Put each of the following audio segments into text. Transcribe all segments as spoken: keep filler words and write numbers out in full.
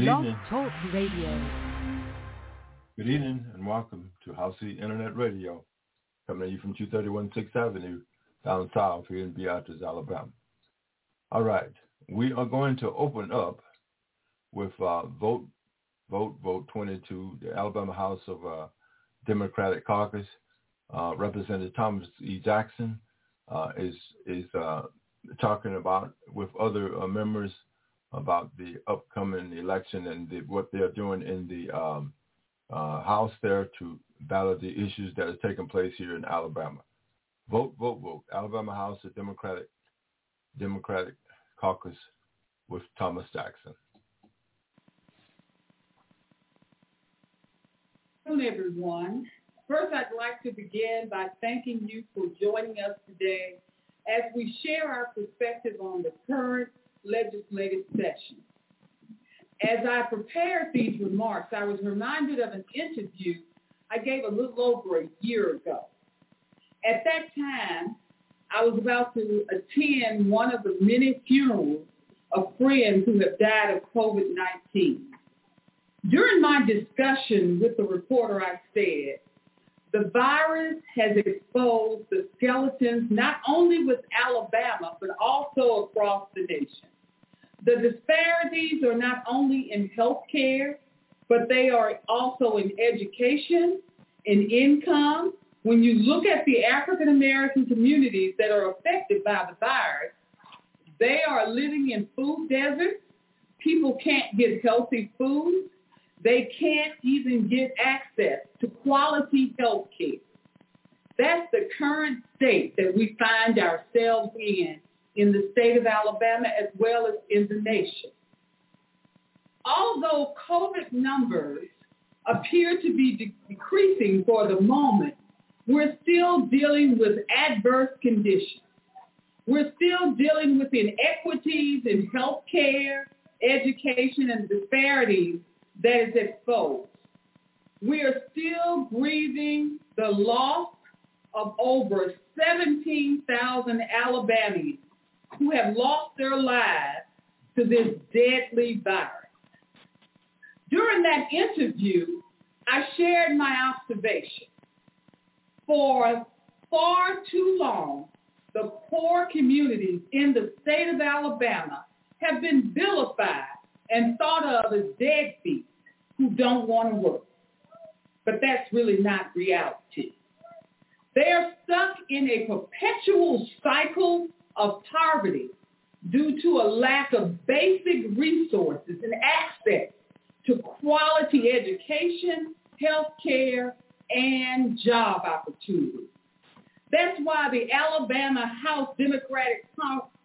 Good evening. Talk Radio. Good evening and welcome to Housey Internet Radio, coming to you from two thirty-one sixth Avenue, down south here in Beatrice, Alabama. All right, we are going to open up with uh, Vote, Vote, Vote twenty-two, the Alabama House of uh, Democratic Caucus. Uh, Representative Thomas E. Jackson uh, is is uh, talking about with other uh, members about the upcoming election and the, what they're doing in the um, uh, House there to battle the issues that are taking place here in Alabama. Vote, vote, vote. Alabama House of Democratic Democratic Caucus with Thomas Jackson. Hello, everyone. First, I'd like to begin by thanking you for joining us today as we share our perspective on the current legislative session. As I prepared these remarks, I was reminded of an interview I gave a little over a year ago. At that time, I was about to attend one of the many funerals of friends who have died of COVID nineteen. During my discussion with the reporter, I said, the virus has exposed the skeletons not only with Alabama, but also across the nation. The disparities are not only in health care, but they are also in education, in income. When you look at the African-American communities that are affected by the virus, they are living in food deserts. People can't get healthy food. They can't even get access to quality health care. That's the current state that we find ourselves in, in the state of Alabama as well as in the nation. Although COVID numbers appear to be decreasing for the moment, we're still dealing with adverse conditions. We're still dealing with inequities in health care, education, and disparities that is exposed. We are still grieving the loss of over seventeen thousand Alabamians who have lost their lives to this deadly virus. During that interview, I shared my observation. For far too long, the poor communities in the state of Alabama have been vilified and thought of as deadbeats who don't want to work. But that's really not reality. They are stuck in a perpetual cycle of poverty due to a lack of basic resources and access to quality education, health care, and job opportunities. That's why the Alabama House Democratic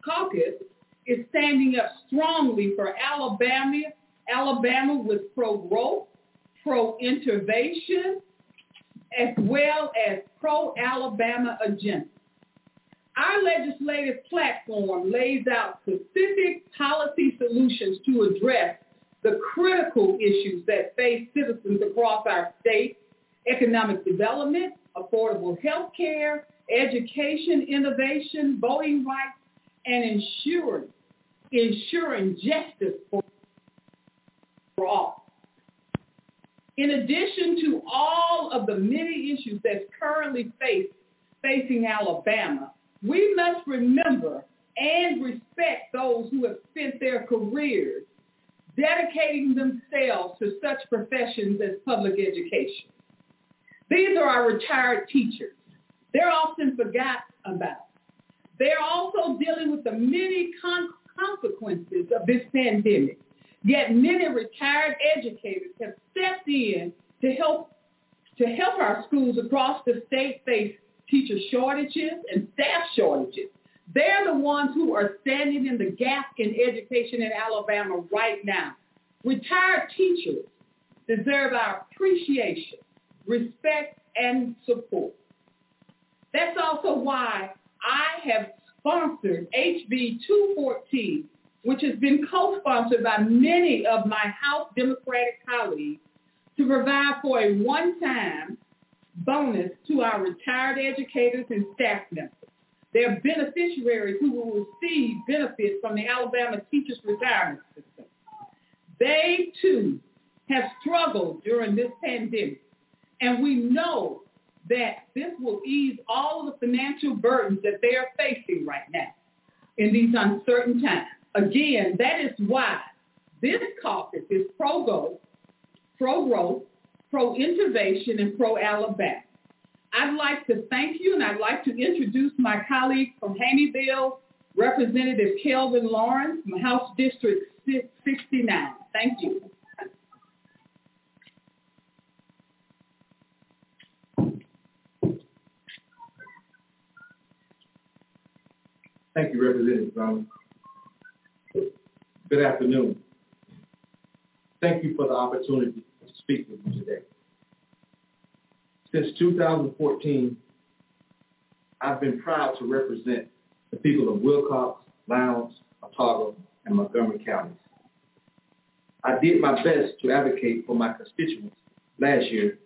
Caucus is standing up strongly for Alabama, Alabama with pro-growth, pro-intervention, as well as pro-Alabama agenda. Our legislative platform lays out specific policy solutions to address the critical issues that face citizens across our state: economic development, affordable health care, education, innovation, voting rights, and ensuring, ensuring justice for all. In addition to all of the many issues that's currently face, facing Alabama, we must remember and respect those who have spent their careers dedicating themselves to such professions as public education. These are our retired teachers. They're often forgotten about. They're also dealing with the many con- consequences of this pandemic. Yet many retired educators have stepped in to help to help our schools across the state face teacher shortages and staff shortages. They're the ones who are standing in the gap in education in Alabama right now. Retired teachers deserve our appreciation, respect, and support. That's also why I have sponsored H B two fourteen, which has been co-sponsored by many of my House Democratic colleagues to provide for a one-time bonus to our retired educators and staff members. They're beneficiaries who will receive benefits from the Alabama Teachers Retirement System. They, too, have struggled during this pandemic, and we know that this will ease all of the financial burdens that they are facing right now in these uncertain times. Again, that is why this caucus is pro-growth, pro-growth, pro-intervention, and pro-Alabama. I'd like to thank you, and I'd like to introduce my colleague from Haneyville, Representative Kelvin Lawrence from House District sixty-nine. Thank you. Thank you, Representative Brown. Good afternoon. Thank you for the opportunity to speak with you today. Since two thousand fourteen, I've been proud to represent the people of Wilcox, Lowndes, Otago, and Montgomery counties. I did my best to advocate for my constituents last year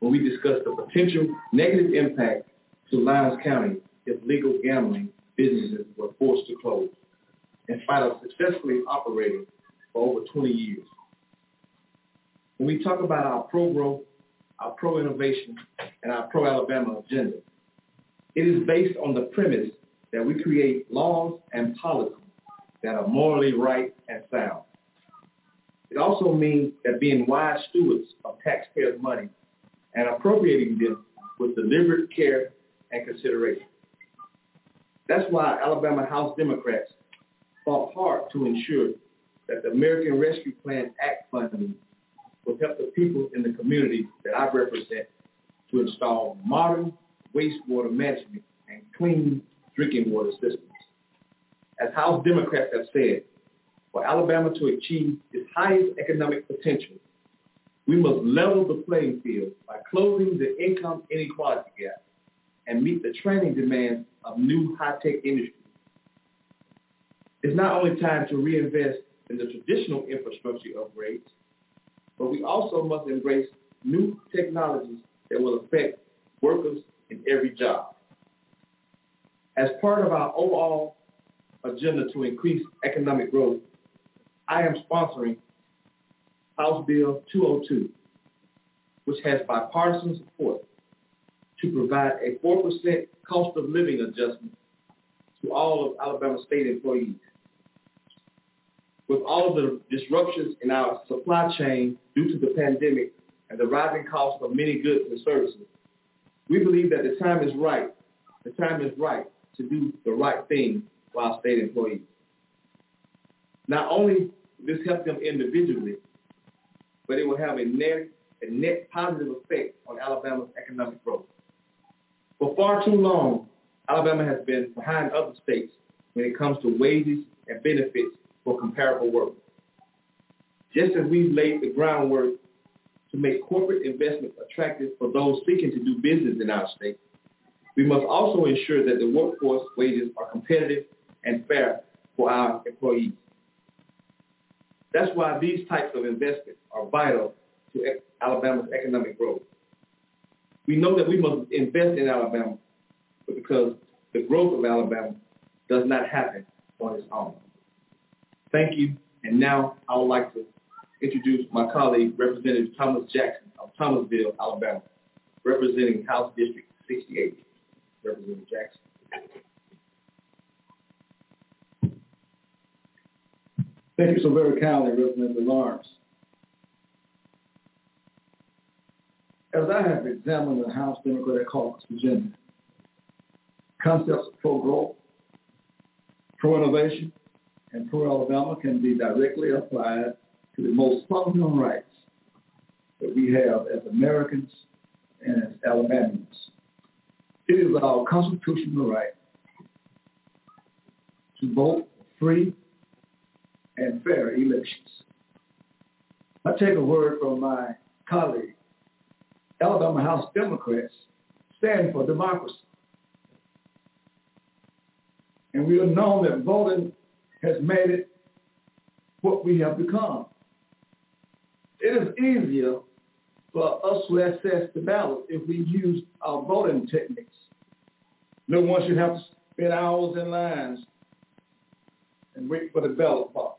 when we discussed the potential negative impact to Lowndes County if legal gambling businesses were forced to close, in spite of successfully operating for over twenty years. When we talk about our pro-growth, our pro-innovation, and our pro-Alabama agenda, it is based on the premise that we create laws and policies that are morally right and sound. It also means that being wise stewards of taxpayers' money and appropriating them with deliberate care and consideration. That's why Alabama House Democrats fought hard to ensure that the American Rescue Plan Act funding will help the people in the community that I represent to install modern wastewater management and clean drinking water systems. As House Democrats have said, for Alabama to achieve its highest economic potential, we must level the playing field by closing the income inequality gap and meet the training demands of new high-tech industries. It's not only time to reinvest in the traditional infrastructure upgrades, but we also must embrace new technologies that will affect workers in every job. As part of our overall agenda to increase economic growth, I am sponsoring House Bill two oh two, which has bipartisan support to provide a four percent cost of living adjustment to all of Alabama state employees. With all of the disruptions in our supply chain due to the pandemic and the rising cost of many goods and services, we believe that the time is right, the time is right to do the right thing for our state employees. Not only will this help them individually, but it will have a net, a net positive effect on Alabama's economic growth. For far too long, Alabama has been behind other states when it comes to wages and benefits for comparable work. Just as we've laid the groundwork to make corporate investment attractive for those seeking to do business in our state, we must also ensure that the workforce wages are competitive and fair for our employees. That's why these types of investments are vital to Alabama's economic growth. We know that we must invest in Alabama because the growth of Alabama does not happen on its own. Thank you. And now I would like to introduce my colleague, Representative Thomas Jackson of Thomasville, Alabama, representing House District sixty-eight. Representative Jackson. Thank you so very kindly, Representative Lawrence. As I have examined the House Democratic Caucus agenda, concepts of pro-growth, pro-innovation, and pro-Alabama can be directly applied to the most fundamental rights that we have as Americans and as Alabamians. It is our constitutional right to vote for free and fair elections. I take a word from my colleague. Alabama House Democrats stand for democracy. And we are known that voting has made it what we have become. It is easier for us to access the ballot if we use our voting techniques. No one should have to spend hours in lines and wait for the ballot box.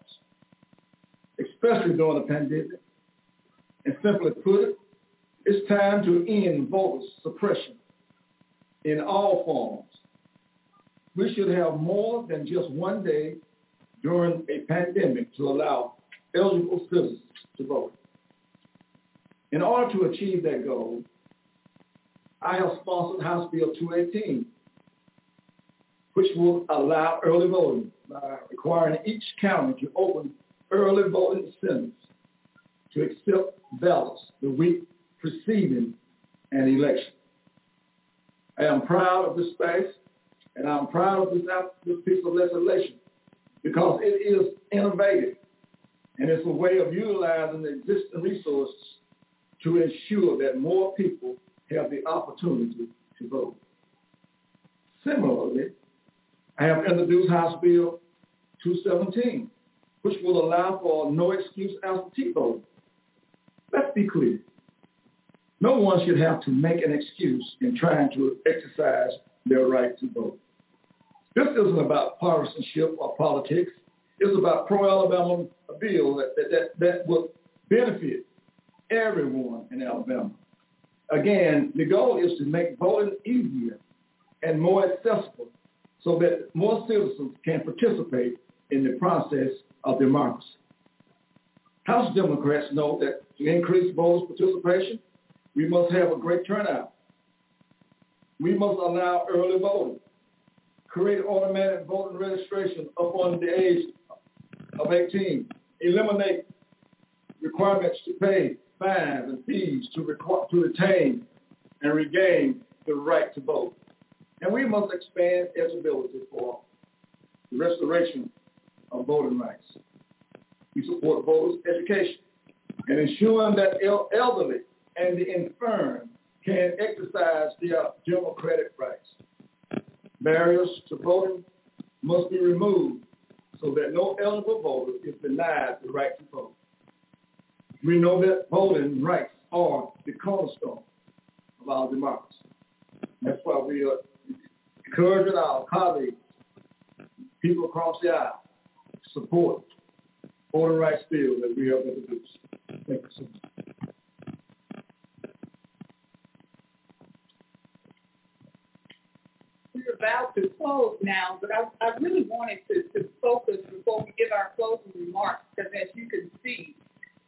especially during the pandemic. And simply put, it's time to end voter suppression in all forms. We should have more than just one day during a pandemic to allow eligible citizens to vote. In order to achieve that goal, I have sponsored House Bill two eighteen, which will allow early voting by requiring each county to open early voting centers to accept ballots the week preceding an election. I am proud of this space, and I'm proud of this, this piece of legislation because it is innovative, and it's a way of utilizing the existing resources to ensure that more people have the opportunity to vote. Similarly, I have introduced House Bill two seventeen, which will allow for no excuse absentee voting. Let's be clear. No one should have to make an excuse in trying to exercise their right to vote. This isn't about partisanship or politics. It's about pro-Alabama bill that, that, that, that will benefit everyone in Alabama. Again, the goal is to make voting easier and more accessible so that more citizens can participate in the process of democracy. House Democrats know that to increase voters' participation, we must have a great turnout. We must allow early voting, create automatic voting registration up under the age of eighteen, eliminate requirements to pay fines and fees to, requ- to retain and regain the right to vote. And we must expand eligibility for the restoration of voting rights. We support voters' education and ensuring that el- elderly and the infirm can exercise their democratic rights. Barriers to voting must be removed so that no eligible voter is denied the right to vote. We know that voting rights are the cornerstone of our democracy. That's why we are encouraging our colleagues, people across the aisle, to support voting rights bill that we have introduced. Thank you so much. We're about to close now, but I, I really wanted to, to focus before we give our closing remarks, because as you can see,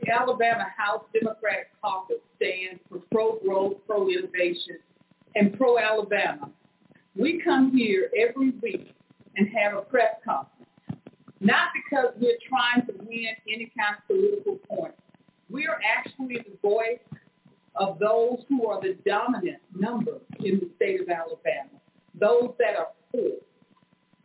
the Alabama House Democrat Caucus stands for pro-growth, pro-innovation, and pro-Alabama. We come here every week and have a press conference, not because we're trying to win any kind of political point. We are actually the voice of those who are the dominant number in the state of Alabama, those that are poor,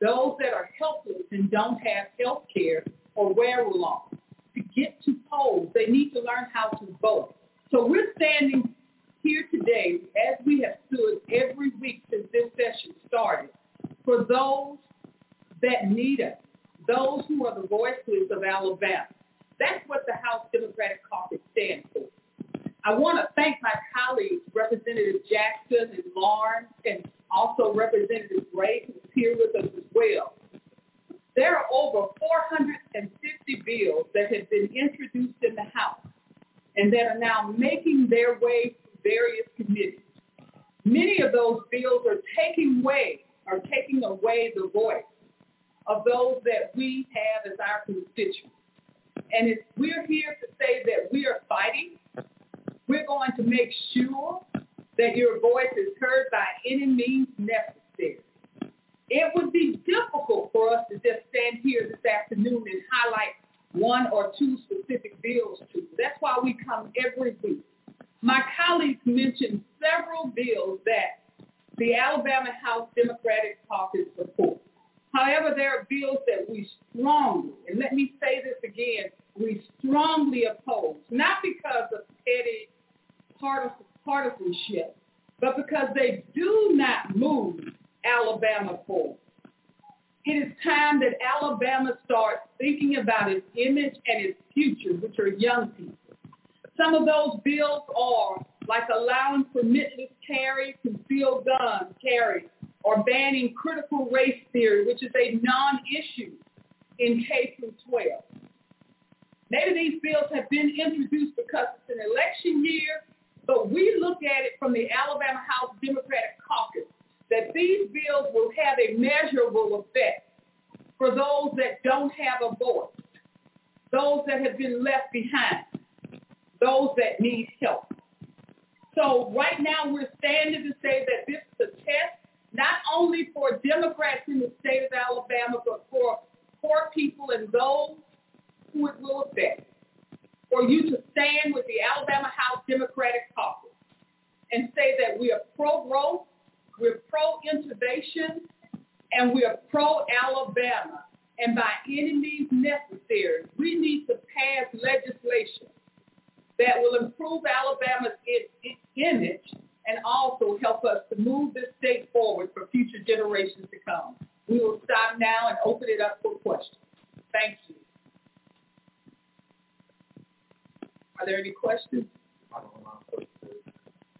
those that are helpless and don't have health care or wherewithal. To get to polls, they need to learn how to vote. So we're standing here today, as we have stood every week since this session started, for those that need us, those who are the voices of Alabama. That's what the House Democratic Caucus stands for. I want to thank my colleagues, Representative Jackson and Lawrence, and also Representative Greg, who's here with us as well. There are over four hundred fifty bills that have been introduced in the House and that are now making their way through various committees. Many of those bills are taking away, are taking away the voice of those that we have as our constituents. And if we're here to say that we are fighting, we're going to make sure that your voice is heard by any means necessary. It would be difficult for us to just stand here this afternoon and highlight one or two specific bills to. That's why we come every week. My colleagues mentioned several bills that the Alabama House Democratic Caucus supports. However, there are bills that we strongly, and let me say this again, we strongly oppose, not because of petty partisanship, but because they do not move Alabama for. It is time that Alabama starts thinking about its image and its future, which are young people. Some of those bills are like allowing permitless carry, concealed gun carry, or banning critical race theory, which is a non-issue in K through twelve. Maybe these bills have been introduced because it's an election year, but we look at it from the Alabama House Democratic Caucus, that these bills will have a measurable effect for those that don't have a voice, those that have been left behind, those that need help. So right now we're standing to say that this is a test, not only for Democrats in the state of Alabama, but for poor people and those who it will affect, for you to stand with the Alabama House Democratic Caucus and say that we are pro-growth, we're pro-innovation, and we are pro-Alabama. And by any means necessary, we need to pass legislation that will improve Alabama's image and also help us to move this state forward for future generations to come. We will stop now and open it up for questions. Thank you. Are there any questions? I don't know.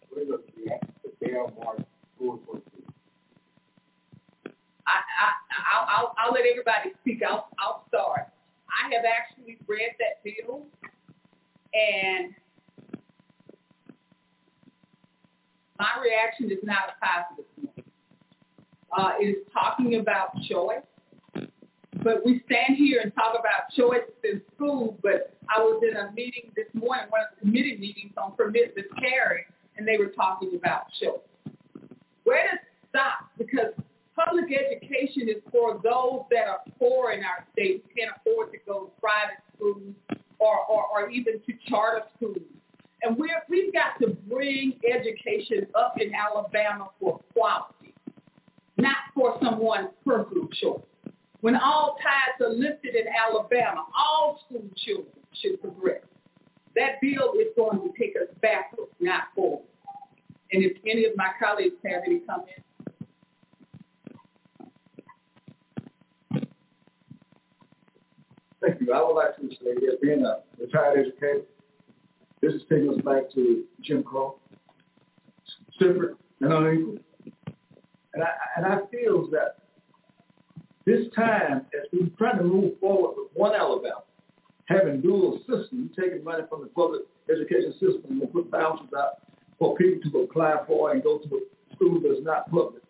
What is the bail mark for? I, I, I'll, I'll, I'll let everybody speak. I'll, I'll start. I have actually read that bill, and my reaction is not a positive one. Uh, it is talking about choice, but we stand here and talk about choices in school, but I was in a meeting this morning, one of the committee meetings on permit miscarriage, and they were talking about choice. Where does it stop? Because public education is for those that are poor in our state, can't afford to go to private schools or, or, or even to charter schools. And we're, we've got to bring education up in Alabama for quality, not for someone's personal choice. When all ties are lifted in Alabama, all school children should progress. That bill is going to take us backwards, not forward. And if any of my colleagues have any comments. Thank you. I would like to say, as being a retired educator, this is taking us back to Jim Crow, separate and unequal. And I, and I feel that this time, as we try to move forward with one Alabama, having dual systems, taking money from the public education system and put thousands out for people to apply for and go to a school that's not public.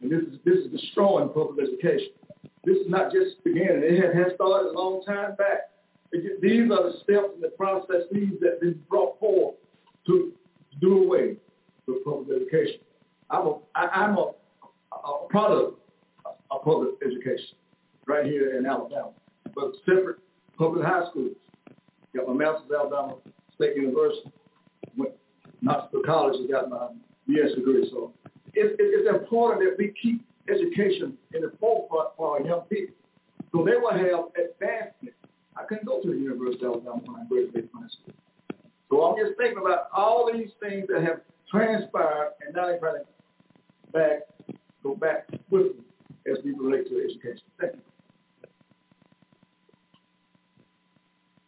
And this is this is destroying public education. This is not just beginning. It has started a long time back. These are the steps in the process needs that have been brought forward to do away with public education. I'm a, I, I'm a, a product of public education right here in Alabama, but separate public high schools. Got my master's at Alabama State University. Went Knoxville College and got my B S degree. So it, it, it's important that we keep education in the forefront for our young people. So they will have advancement. I couldn't go to the University of Alabama when I graduated from high school. So I'm just thinking about all these things that have transpired and now they're trying to back, go back with them as we relate to education. Thank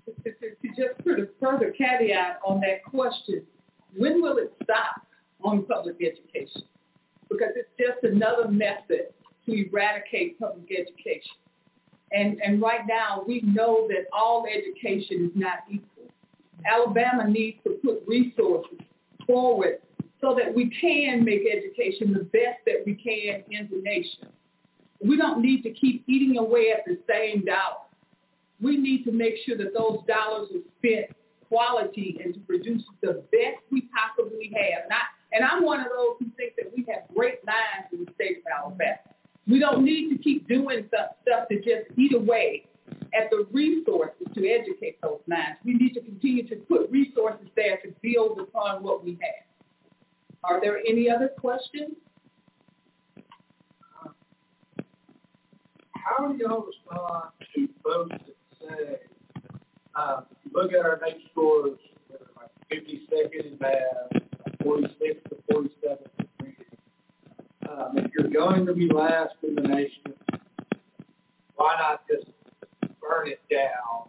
you. To, to, to just put a further caveat on that question, when will it stop on public education? Because it's just another method to eradicate public education. And, and right now, we know that all education is not equal. Alabama needs to put resources forward so that we can make education the best that we can in the nation. We don't need to keep eating away at the same dollar. We need to make sure that those dollars are spent quality and to produce the best we possibly have. And, I, and I'm one of those who think that we have great minds in the state of Alabama. We don't need to keep doing stuff to just eat away at the resources to educate those minds. We need to continue to put resources there to build upon what we have. Are there any other questions? How do y'all respond to folks that say, uh, look at our next scores, like fifty-second in math, forty-sixth to forty-seventh in reading. Um, if you're going to be last in the nation, why not just burn it down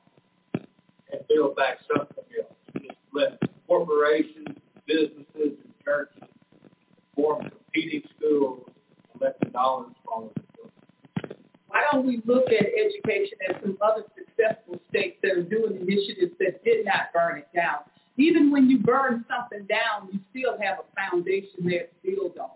and build back something else? Just let corporations, businesses, and churches form competing schools and let the dollars follow the children. Why don't we look at education as some other successful states that are doing initiatives that did not burn it down. Even when you burn something down, you still have a foundation there to build on.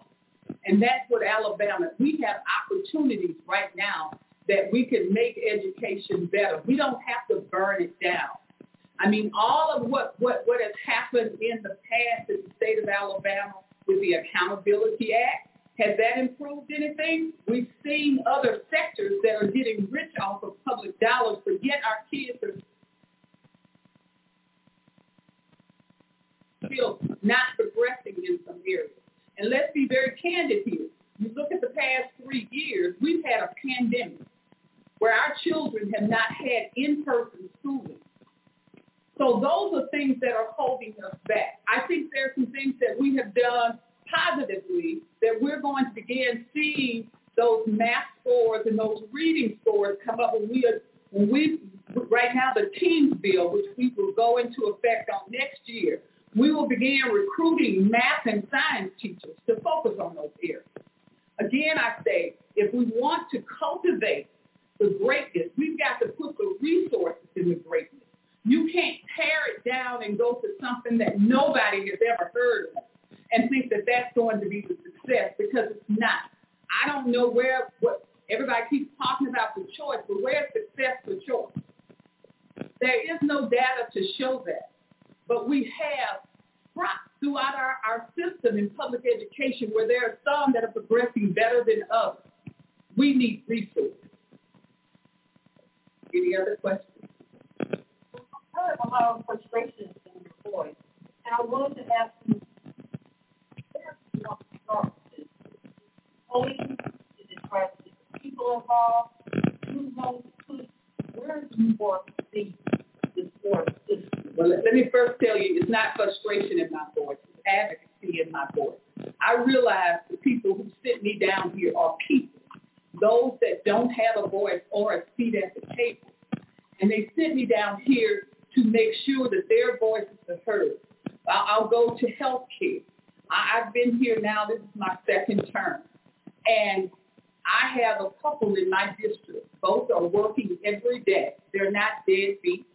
And that's what Alabama, we have opportunities right now that we can make education better. We don't have to burn it down. I mean, all of what, what, what has happened in the past in the state of Alabama with the Accountability Act, has that improved anything? We've seen other sectors that are getting rich off of public dollars, but yet our kids are still not progressing in some areas. And let's be very candid here. You look at the past three years, we've had a pandemic where our children have not had in-person schooling. So those are things that are holding us back. I think there are some things that we have done positively, that we're going to begin seeing those math scores and those reading scores come up. When we, are, when we right now, the teams bill, which we will go into effect on next year, we will begin recruiting math and science teachers to focus on those areas. Again, I say, if we want to cultivate the greatness, we've got to put the resources in the greatness. You can't tear it down and go to something that nobody has ever heard of and think that that's going to be the success, because it's not. I don't know where, what everybody keeps talking about the choice, but where's success for choice? There is no data to show that. But we have props throughout our, our system in public education where there are some that are progressing better than others. We need resources. Any other questions? I have a lot of frustrations in your voice, and I wanted to ask you, police, is it trying to get people involved? Who's going to where do you want to see this war? Well, let me first tell you, it's not frustration in my voice. It's advocacy in my voice. I realize the people who sit me down here are people, those that don't have a voice or a seat at the table. And they sit me down here to make sure that their voices are heard. I'll go to health care. I've been here now, this is my second term, and I have a couple in my district. Both are working every day. They're not deadbeat.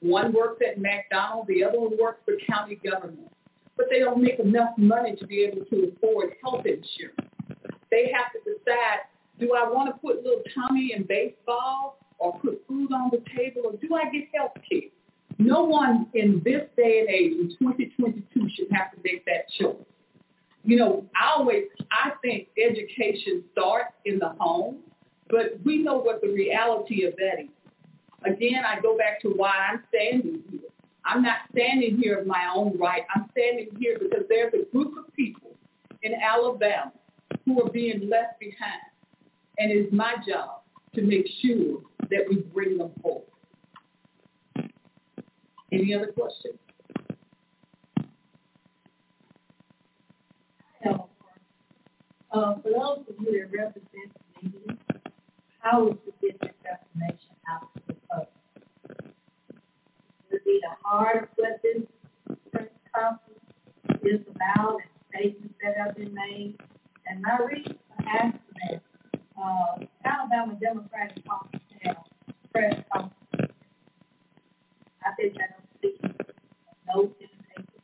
One works at McDonald's, the other one works for county government. But they don't make enough money to be able to afford health insurance. They have to decide, do I want to put little Tommy in baseball or put food on the table, or do I get health care? No one in this day and age, in twenty twenty-two, should have to make that choice. You know, I always, I think education starts in the home, but we know what the reality of that is. Again, I go back to why I'm standing here. I'm not standing here of my own right. I'm standing here because there's a group of people in Alabama who are being left behind, and it's my job to make sure that we bring them forward. Any other questions? No. Uh, for those of you that represent the media, how is the district information out to the public? Would it be the heart of what this press conference is about and statements that have been made? And my reason for asking that, uh, Alabama Democratic Conference now, press conference, I think that no innovators.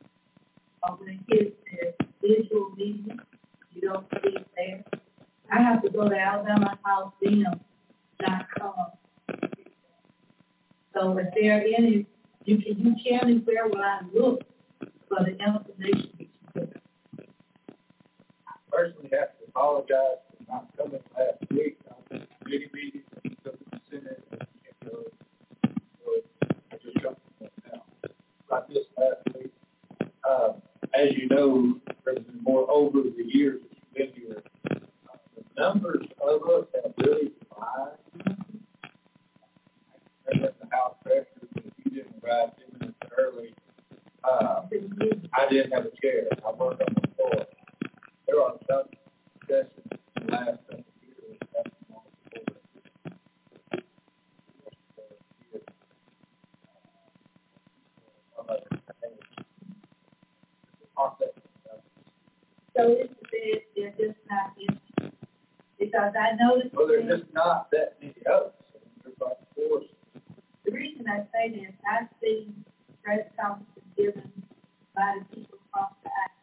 Uh, when it hits their visual media, you don't see it there. I have to go to Alabama House Dem dot com. So if there are any, you can you tell me where will I look for the information that you get. I personally have to apologize for not coming last week. I was at committee meetings and took the Senate and uh, so I just jumped in now. Like this last week. Uh, as you know, President Moore, over the years that you've been here, uh, the numbers of us have really declined. I remember the House pressure, but if you didn't arrive ten minutes early, uh, I didn't have a chair. I worked on the floor. There are some sessions in the last couple of years that have been on the floor. So it's the they're just not interested. Because I noticed... Well, there's just not that many others. The reason I say this, I see press conferences given by the people across the act.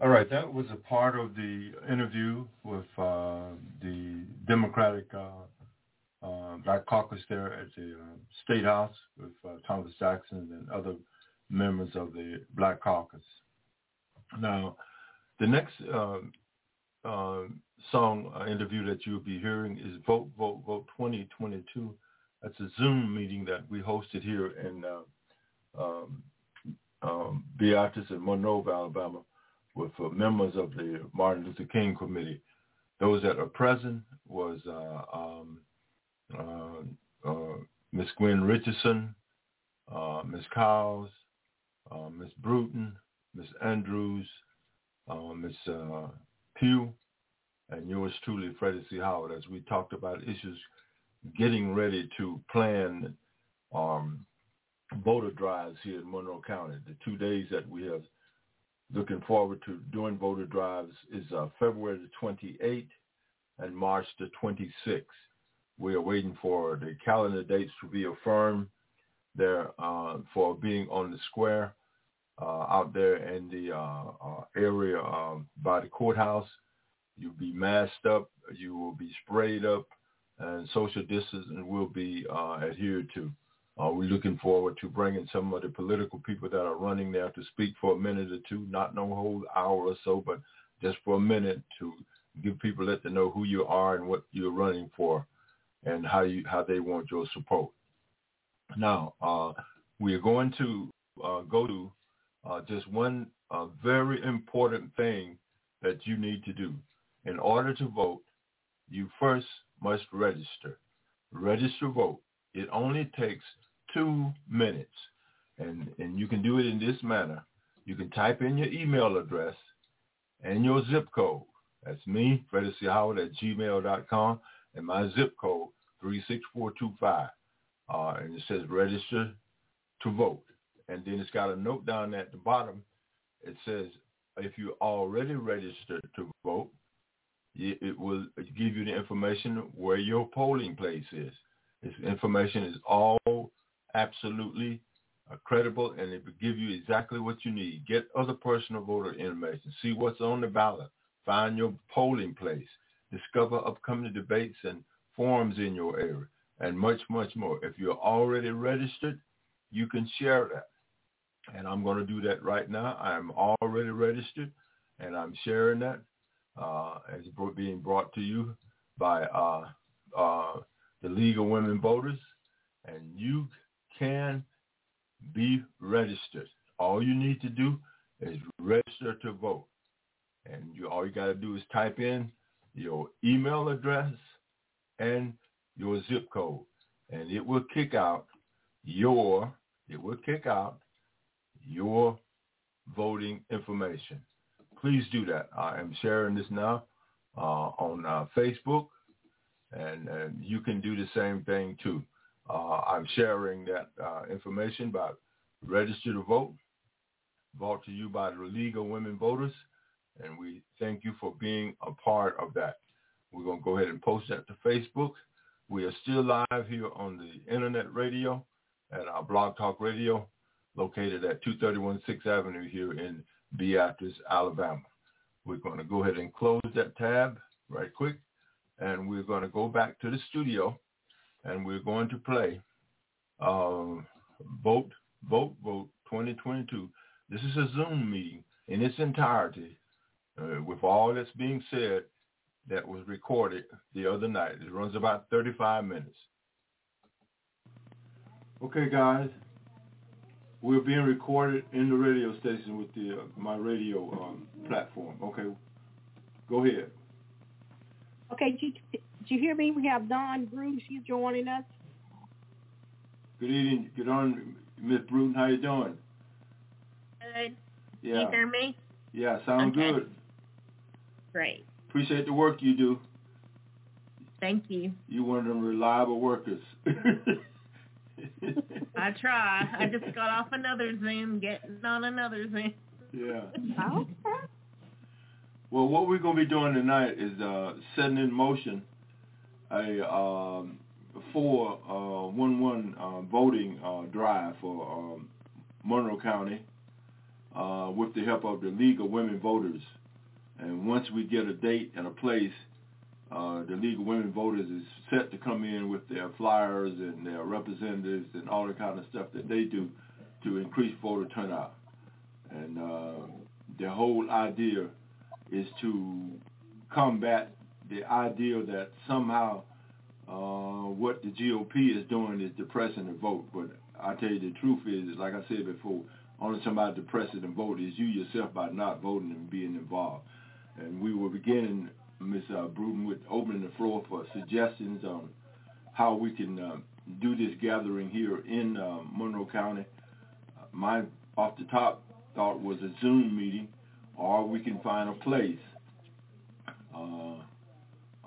All right, that was a part of the interview with uh, the Democratic uh, uh, Black Caucus there at the uh, State House with uh, Thomas Jackson and other members of the Black Caucus. Now, the next uh, uh, song uh, interview that you'll be hearing is Vote, Vote, Vote twenty twenty-two. That's a Zoom meeting that we hosted here in uh, um, um, Beatrice and Monroe, Alabama, with uh, members of the Martin Luther King Committee. Those that are present was uh, um, uh, uh, Miss Gwen Richardson, uh, Miss Cowles, uh, Miss Bruton, Miss Andrews, uh, Miss uh, Pugh, and yours truly, Freddie C. Howard, as we talked about issues getting ready to plan um, voter drives here in Monroe County. The two days that we have looking forward to doing voter drives is uh, February the twenty-eighth and March the twenty-sixth. We are waiting for the calendar dates to be affirmed there uh, for being on the square uh, out there in the uh, uh, area uh, by the courthouse. You'll be masked up, you will be sprayed up, and social distancing will be uh, adhered to. Uh, we're looking forward to bringing some of the political people that are running there to speak for a minute or two, not no whole hour or so, but just for a minute to give people, let them know who you are and what you're running for and how you how they want your support. Now, uh, we are going to uh, go to uh, just one uh, very important thing that you need to do. In order to vote, you first must register. Register vote. It only takes two minutes, and, and you can do it in this manner. You can type in your email address and your zip code. That's me, Freddie C. Howard at gmail dot com, and my zip code, three six four two five. Uh, and it says register to vote. And then it's got a note down there at the bottom. It says if you already registered to vote, it will give you the information where your polling place is. This information is all absolutely uh, credible, and it will give you exactly what you need. Get other personal voter information. See what's on the ballot. Find your polling place. Discover upcoming debates and forums in your area, and much, much more. If you're already registered, you can share that. And I'm going to do that right now. I'm already registered, and I'm sharing that. Uh, it's being brought to you by uh, uh, the League of Women Voters, and you can be registered. All you need to do is register to vote, and you, all you got to do is type in your email address and your zip code, and it will kick out your it will kick out your voting information. Please do that. I am sharing this now uh, on uh, Facebook. And, and you can do the same thing, too. Uh, I'm sharing that uh, information about register to vote, brought to you by the League of Women Voters, and we thank you for being a part of that. We're going to go ahead and post that to Facebook. We are still live here on the Internet Radio at our Blog Talk Radio, located at two thirty-one sixth Avenue here in Beatrice, Alabama. We're going to go ahead and close that tab right quick. And we're going to go back to the studio, and we're going to play uh, Vote, Vote, Vote twenty twenty-two. This is a Zoom meeting in its entirety uh, with all that's being said that was recorded the other night. It runs about thirty-five minutes. Okay, guys, we're being recorded in the radio station with the uh, my radio um, platform. Okay, go ahead. Okay, did you, did you hear me? We have Don Bruton. She's joining us. Good evening. Good on, Miss Bruton. How you doing? Good. Yeah. You hear me? Yeah, sound okay. Good. Great. Appreciate the work you do. Thank you. You're one of them reliable workers. I try. I just got off another Zoom, getting on another Zoom. Yeah. Okay. Well, what we're going to be doing tonight is uh, setting in motion a um, four uh, one one uh, voting uh, drive for um, Monroe County uh, with the help of the League of Women Voters. And once we get a date and a place, uh, the League of Women Voters is set to come in with their flyers and their representatives and all the kind of stuff that they do to increase voter turnout. And uh, the whole idea is to combat the idea that somehow uh, what the G O P is doing is depressing the vote. But I tell you, the truth is, like I said before, only somebody depresses the vote is you yourself by not voting and being involved. And we will begin, Miz Bruton, with opening the floor for suggestions on how we can uh, do this gathering here in uh, Monroe County. My off the top thought was a Zoom meeting, or we can find a place. Uh,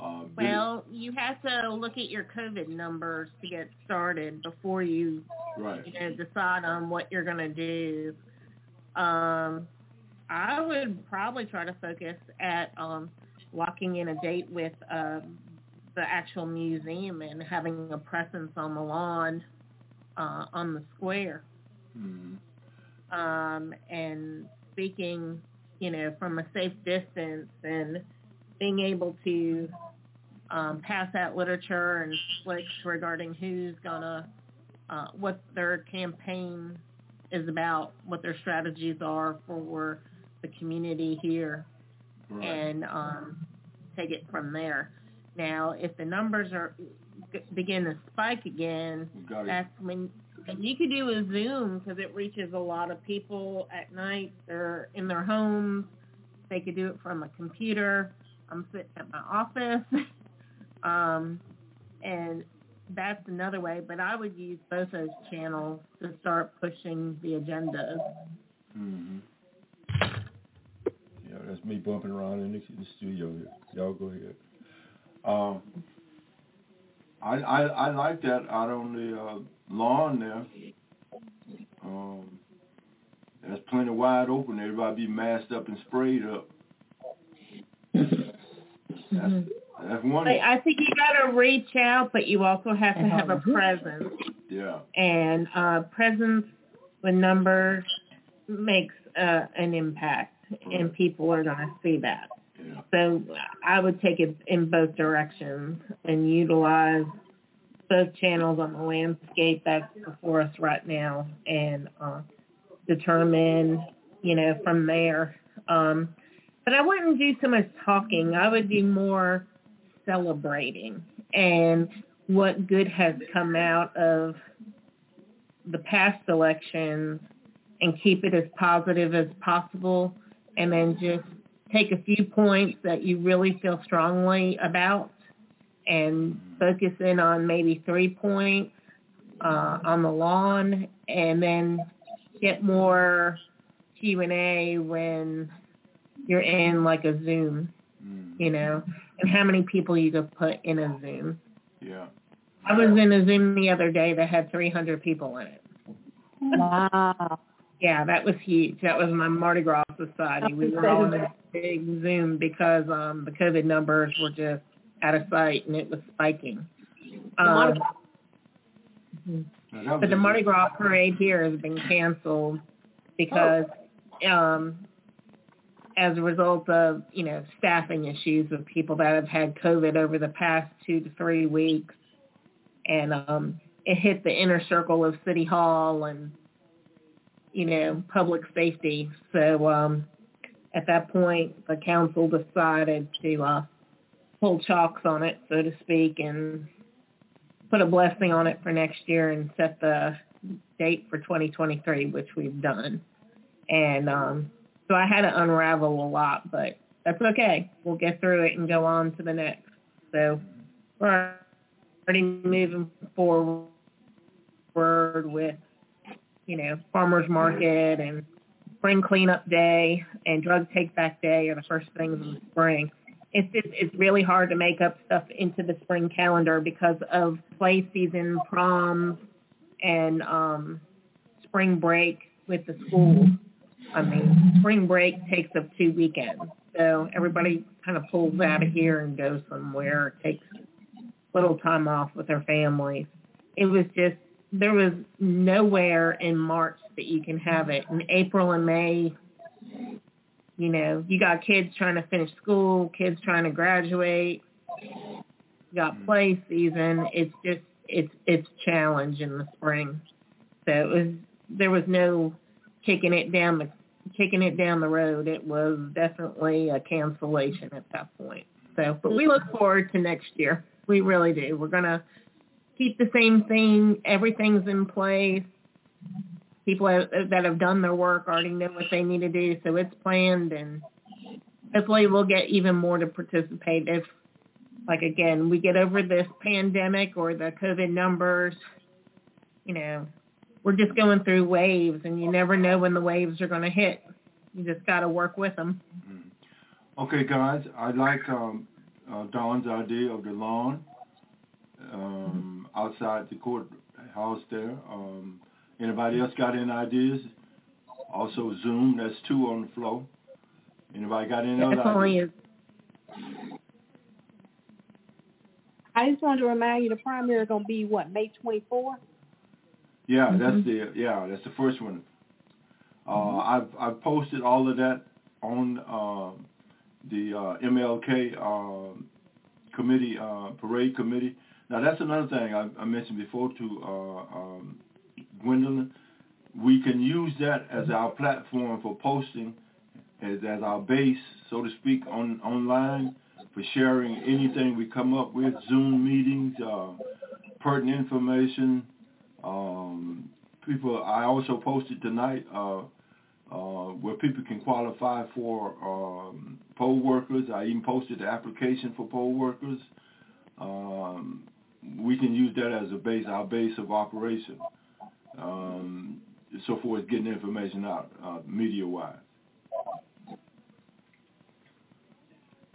uh, well, you have to look at your COVID numbers to get started before you, right. you know, decide on what you're going to do. Um, I would probably try to focus at um, locking in a date with um, the actual museum and having a presence on the lawn, uh, on the square. Mm-hmm. Um, and speaking, you know, from a safe distance and being able to um, pass out literature and flicks regarding who's gonna, uh, what their campaign is about, what their strategies are for the community here, right. and um, take it from there. Now, if the numbers are begin to spike again, that's when. And you could do a Zoom because it reaches a lot of people at night. They're in their homes. They could do it from a computer. I'm sitting at my office. um, and that's another way. But I would use both those channels to start pushing the agendas. Mm-hmm. Yeah, that's me bumping around in the, in the studio here. Y'all go ahead. Um, I, I, I like that out on the... Uh, lawn there. Um, that's plenty wide open. Everybody be masked up and sprayed up. That's, mm-hmm. that's one. I think you gotta reach out, but you also have to have a presence. Yeah. And uh, presence with numbers makes uh, an impact, right. and people are gonna see that. Yeah. So I would take it in both directions and utilize both channels on the landscape that's before us right now and uh, determine, you know, from there. Um, but I wouldn't do so much talking. I would do more celebrating and what good has come out of the past elections and keep it as positive as possible and then just take a few points that you really feel strongly about and focus in on maybe three points uh, on the lawn, and then get more Q and A when you're in like a Zoom, mm. you know, and how many people you could put in a Zoom. Yeah. I was in a Zoom the other day that had three hundred people in it. Wow. Yeah, that was huge. That was my Mardi Gras society. We were all in a big Zoom because um, the COVID numbers were just out of sight, and it was spiking. Um, but the Mardi Gras parade here has been canceled because, um, as a result of, you know, staffing issues with people that have had COVID over the past two to three weeks, and um, it hit the inner circle of City Hall and, you know, public safety. So um, at that point, the council decided to uh, pull chocks on it, so to speak, and put a blessing on it for next year and set the date for twenty twenty-three, which we've done. And um, so I had to unravel a lot, but that's okay. We'll get through it and go on to the next. So we're already moving forward with, you know, farmers market and spring cleanup day and drug take back day are the first things in the spring. It's just, it's really hard to make up stuff into the spring calendar because of play season, prom, and um, spring break with the school. I mean, spring break takes up two weekends. So everybody kind of pulls out of here and goes somewhere, takes little time off with their families. It was just, there was nowhere in March that you can have it. In April and May, you know, you got kids trying to finish school, kids trying to graduate, you got play season. It's just, it's, it's a challenge in the spring. So it was, there was no kicking it down the, kicking it down the road. It was definitely a cancellation at that point. So, but we look forward to next year. We really do. We're going to keep the same thing. Everything's in place. People have, that have done their work already know what they need to do. So it's planned, and hopefully we'll get even more to participate if, like, again, we get over this pandemic or the COVID numbers. You know, we're just going through waves, and you never know when the waves are going to hit. You just got to work with them. Okay, guys, I like um, uh, Don's idea of the lawn um, mm-hmm. outside the courthouse there. Um, anybody else got any ideas? Also, Zoom, that's two on the floor. Anybody got any other ideas? I just wanted to remind you the primary is going to be, what, May twenty-fourth? Yeah, mm-hmm. that's the yeah, that's the first one. Uh, mm-hmm. I've I've posted all of that on uh, the uh, M L K uh, committee uh, parade committee. Now that's another thing I, I mentioned before to uh, um, Gwendolyn. We can use that as our platform for posting, as, as our base, so to speak, on online for sharing anything we come up with, Zoom meetings, uh, pertinent information. Um, people, I also posted tonight uh, uh, where people can qualify for um, poll workers. I even posted the application for poll workers. Um, we can use that as a base, our base of operation, um, so far as getting information out uh, media-wise.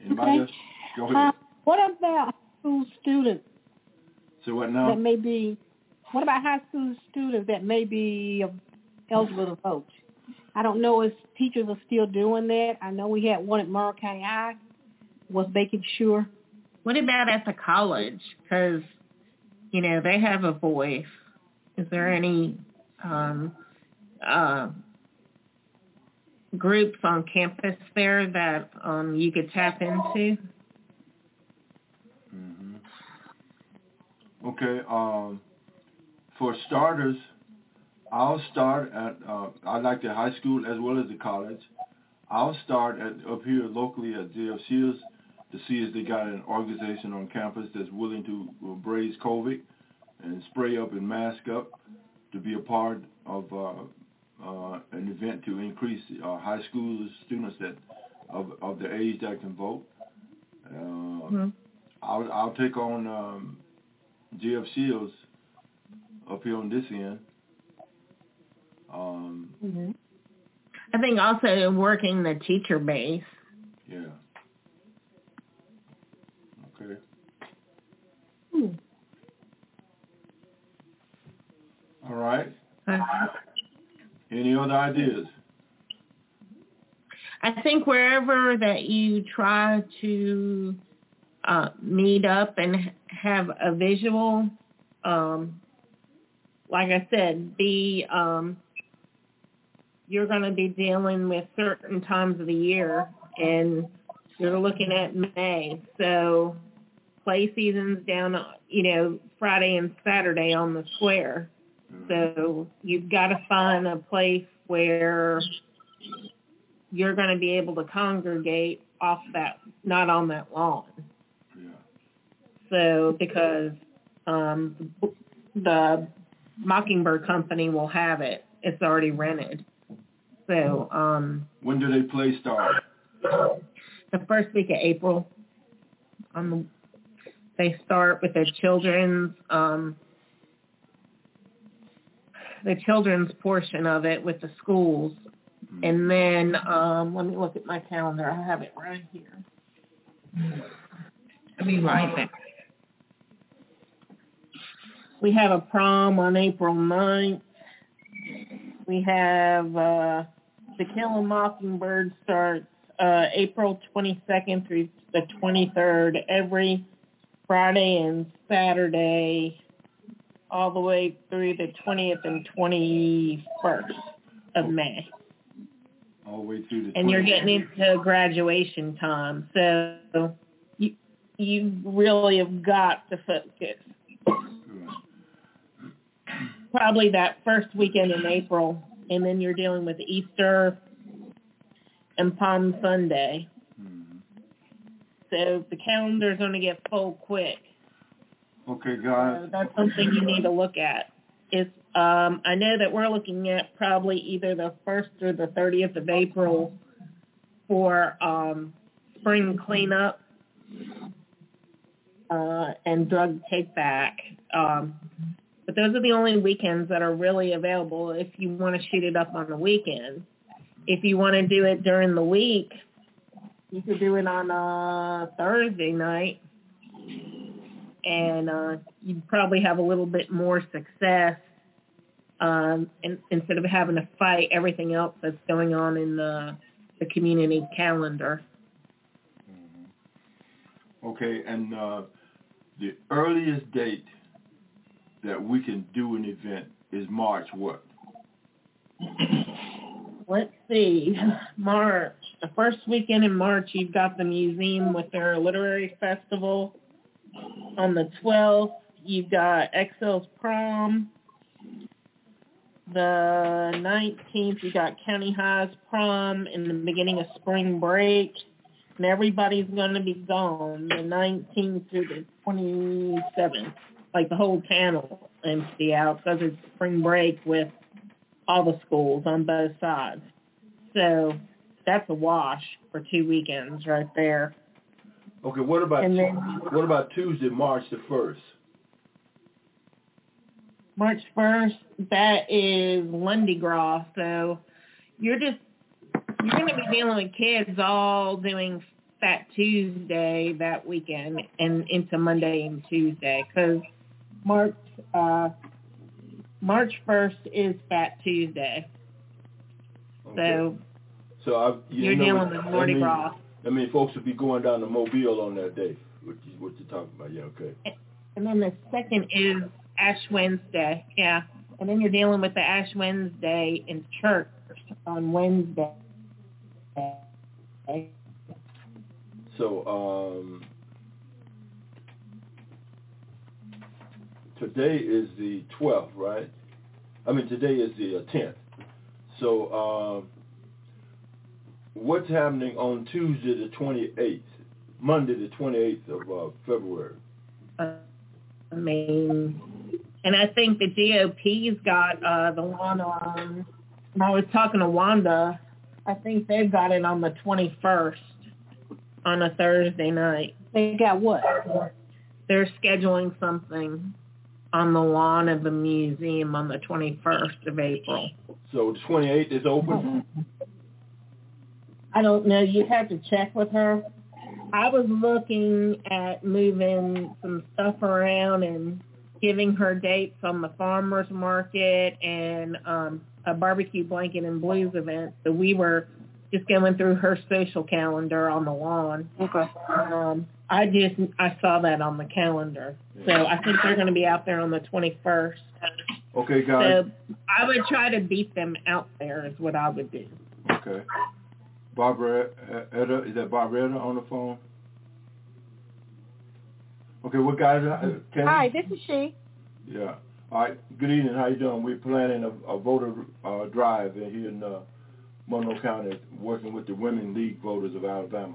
Anybody else? Go ahead. Uh, what about school students? So what now? That may be... What about high school students that may be eligible to vote? I don't know if teachers are still doing that. I know we had one at Monroe County High. Was making sure. What about at the college? Because, you know, they have a voice. Is there any um, uh, groups on campus there that um, you could tap into? Mm-hmm. Okay. Um For starters, I'll start at, uh, I like the high school as well as the college. I'll start at up here locally at J F Shields to see if they got an organization on campus that's willing to braise COVID and spray up and mask up to be a part of uh, uh, an event to increase uh, high school students that of, of the age that can vote. Uh, mm-hmm. I'll, I'll take on um, J F Shields up here on this end. Um, mm-hmm. I think also working the teacher base. Yeah. Okay. Hmm. All right. Uh-huh. Any other ideas? I think wherever that you try to uh, meet up and have a visual, um, like I said, the um, you're going to be dealing with certain times of the year, and you're looking at May. So play season's down, you know, Friday and Saturday on the square. So you've got to find a place where you're going to be able to congregate off that, not on that lawn. Yeah. So because um, the Mockingbird Company will have it. It's already rented. So, um... When do they play start? The first week of April. Um, they start with their children's, um... the children's portion of it with the schools. Mm-hmm. And then, um, let me look at my calendar. I have it right here. Let me write that. We have a prom on April ninth. We have uh, the Kill a Mockingbird starts uh, April twenty-second through the twenty-third every Friday and Saturday, all the way through the twentieth and twenty-first of May. All the way through the. And you're getting into graduation time, so you you really have got to focus. Probably that first weekend in April, and then you're dealing with Easter and Palm Sunday. Mm-hmm. So the calendar's going to get full quick. Okay, guys. So that's something you need to look at. It's, um, I know that we're looking at probably either the first or the thirtieth of April for um, spring cleanup uh, and drug take back. Um, but those are the only weekends that are really available if you want to shoot it up on the weekend. If you want to do it during the week, you could do it on a Thursday night. And uh, you'd probably have a little bit more success um, in, instead of having to fight everything else that's going on in the, the community calendar. Mm-hmm. Okay, and uh, the earliest date that we can do an event is March what? Let's see, March. The first weekend in March, you've got the museum with their literary festival. On the twelfth, you've got X L's prom. The nineteenth, you've got County High's prom in the beginning of spring break. And everybody's going to be gone the nineteenth through the twenty-seventh. Like the whole town will empty out because it's spring break with all the schools on both sides. So that's a wash for two weekends right there. Okay, what about then, what about Tuesday, March the first? March first, that is Lundy Gras, so you're just you're going to be dealing with kids all doing Fat Tuesday that weekend and into Monday and Tuesday because March uh, March first is Fat Tuesday, okay. so so I, you you're know dealing what, with Mardi Gras. I mean, folks would be going down to Mobile on that day, what, you, what you're talking about. Yeah, okay. And then the second is Ash Wednesday, yeah. And then you're dealing with the Ash Wednesday in church on Wednesday. Okay. So, um, today is the twelfth, right? I mean, today is the tenth. So, um... what's happening on Tuesday the twenty-eighth, Monday the twenty-eighth of uh, February? Uh, I mean, and I think the G O P's got uh, the one on, when I was talking to Wanda, I think they've got it on the twenty-first on a Thursday night. They got what? They're scheduling something on the lawn of the museum on the twenty-first of April. So the twenty-eighth is open? Oh. I don't know. You have to check with her. I was looking at moving some stuff around and giving her dates on the farmers market and um, a barbecue blanket and blues event. So we were just going through her social calendar on the lawn. Okay. Um, I just I saw that on the calendar. Yeah. So I think they're going to be out there on the twenty-first. Okay, guys. So I would try to beat them out there is what I would do. Okay. Barbara Edda, is that Barbara Edda on the phone? Okay, what guys? Hi, this is she. Yeah. All right. Good evening. How you doing? We're planning a, a voter uh, drive here in uh, Monroe County, working with the Women League voters of Alabama.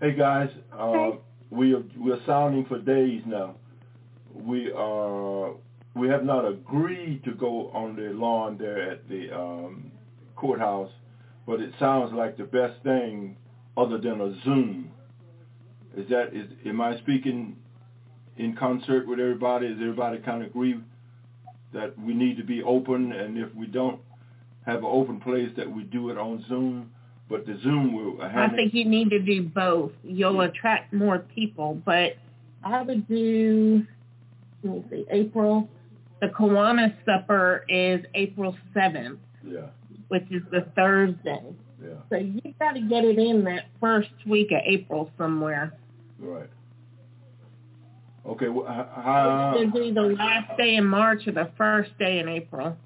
Hey guys, uh, okay. we are, we are sounding for days now. We are we have not agreed to go on the lawn there at the um, courthouse. But it sounds like the best thing, other than a Zoom. Is that is? Am I speaking in concert with everybody? Does everybody kind of agree that we need to be open, and if we don't have an open place, that we do it on Zoom? But the Zoom will. I think you need to do both. You'll attract more people, but I would do. Let me see, April. The Kiwanis supper is April seventh. Yeah. Which is the Thursday. Yeah. So you've got to get it in that first week of April somewhere. Right. Okay. Well, how, it should be the last day in March or the first day in April.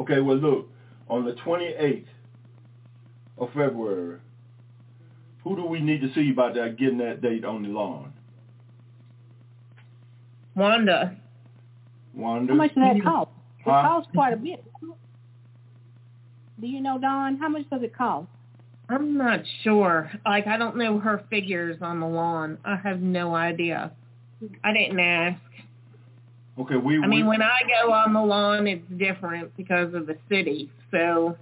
Okay. Well, look, on the twenty-eighth of February, who do we need to see by that getting that date on the lawn? Wanda. Wanda. How much does that cost? It huh? costs quite a bit. Do you know, Don? How much does it cost? I'm not sure. Like, I don't know her figures on the lawn. I have no idea. I didn't ask. Okay, we. I mean, we, when I go on the lawn, it's different because of the city. So,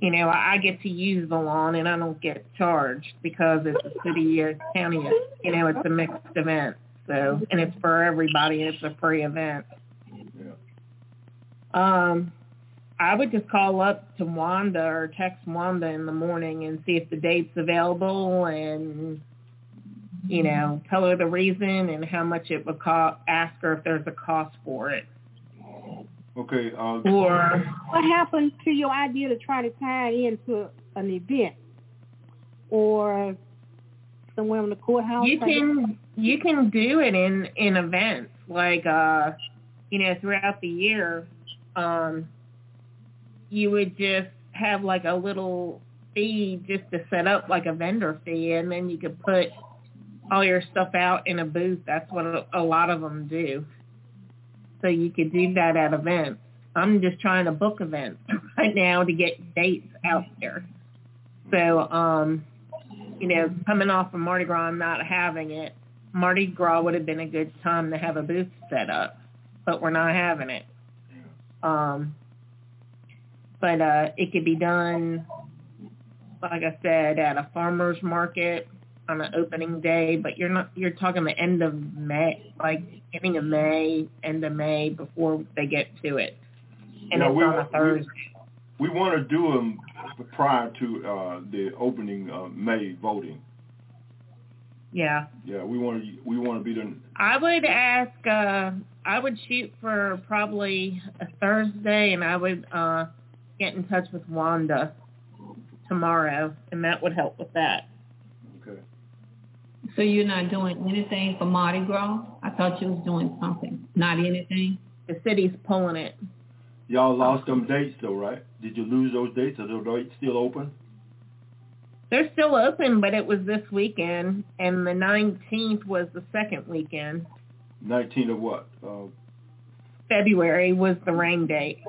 you know, I, I get to use the lawn and I don't get charged because it's a city or county. You know, it's a mixed event. So, and it's for everybody. It's a free event. Yeah. Um. I would just call up to Wanda or text Wanda in the morning and see if the date's available and, you know, tell her the reason and how much it would cost, ask her if there's a cost for it. Okay. Uh, or what happened to your idea to try to tie it into an event or somewhere in the courthouse? You can, you can do it in, in events like, uh, you know, throughout the year. Um, you would just have like a little fee just to set up like a vendor fee, and then you could put all your stuff out in a booth. That's what a lot of them do. So you could do that at events. I'm just trying to book events right now to get dates out there. So, um, you know, coming off of Mardi Gras and not having it, Mardi Gras would have been a good time to have a booth set up, but we're not having it. Um, But uh, it could be done, like I said, at a farmer's market on an opening day. But you're not you're talking the end of May, like beginning of May, end of May before they get to it. And now it's we, on a Thursday. We, we want to do them prior to uh, the opening uh, May voting. Yeah. Yeah, we want to we want to be done. I would ask. Uh, I would shoot for probably a Thursday, and I would. Uh, get in touch with Wanda tomorrow, and that would help with that. Okay. So you're not doing anything for Mardi Gras? I thought you was doing something. Not anything? The city's pulling it. Y'all lost them dates, though, right? Did you lose those dates? Are those dates still open? They're still open, but it was this weekend, and the nineteenth was the second weekend. nineteenth of what? Uh, February was the rain date.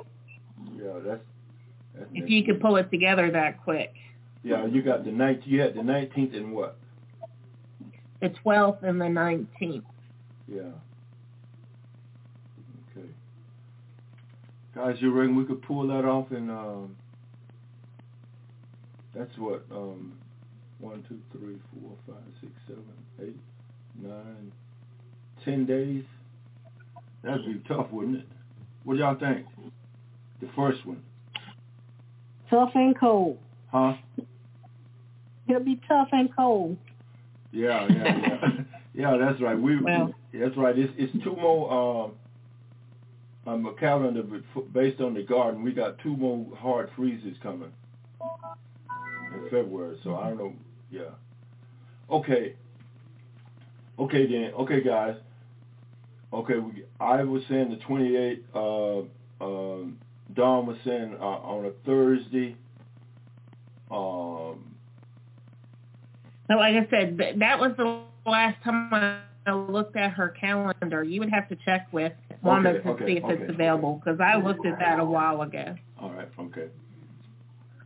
Yeah, that's If you could pull it together that quick. Yeah, you got the ninth. You had the nineteenth and what? The twelfth and the nineteenth. Yeah. Okay. Guys, you reckon we could pull that off? And um, that's what um, one, two, three, four, five, six, seven, eight, nine, ten days. That'd be tough, wouldn't it? What y'all think? The first one. Tough and cold. Huh? It'll be tough and cold. Yeah, yeah, yeah. yeah, that's right. We, well, that's right. It's, it's two more uh, um, a calendar based on the garden. We got two more hard freezes coming in February. So I don't know. Yeah. Okay. Okay then. Okay, guys. Okay, we, I was saying the twenty-eighth. Uh, um, Don was saying uh, on a Thursday. Um, so like I said, th- that was the last time I looked at her calendar. You would have to check with Wanda okay, to okay, see if okay, it's available because okay. I looked at that a while ago. All right. Okay.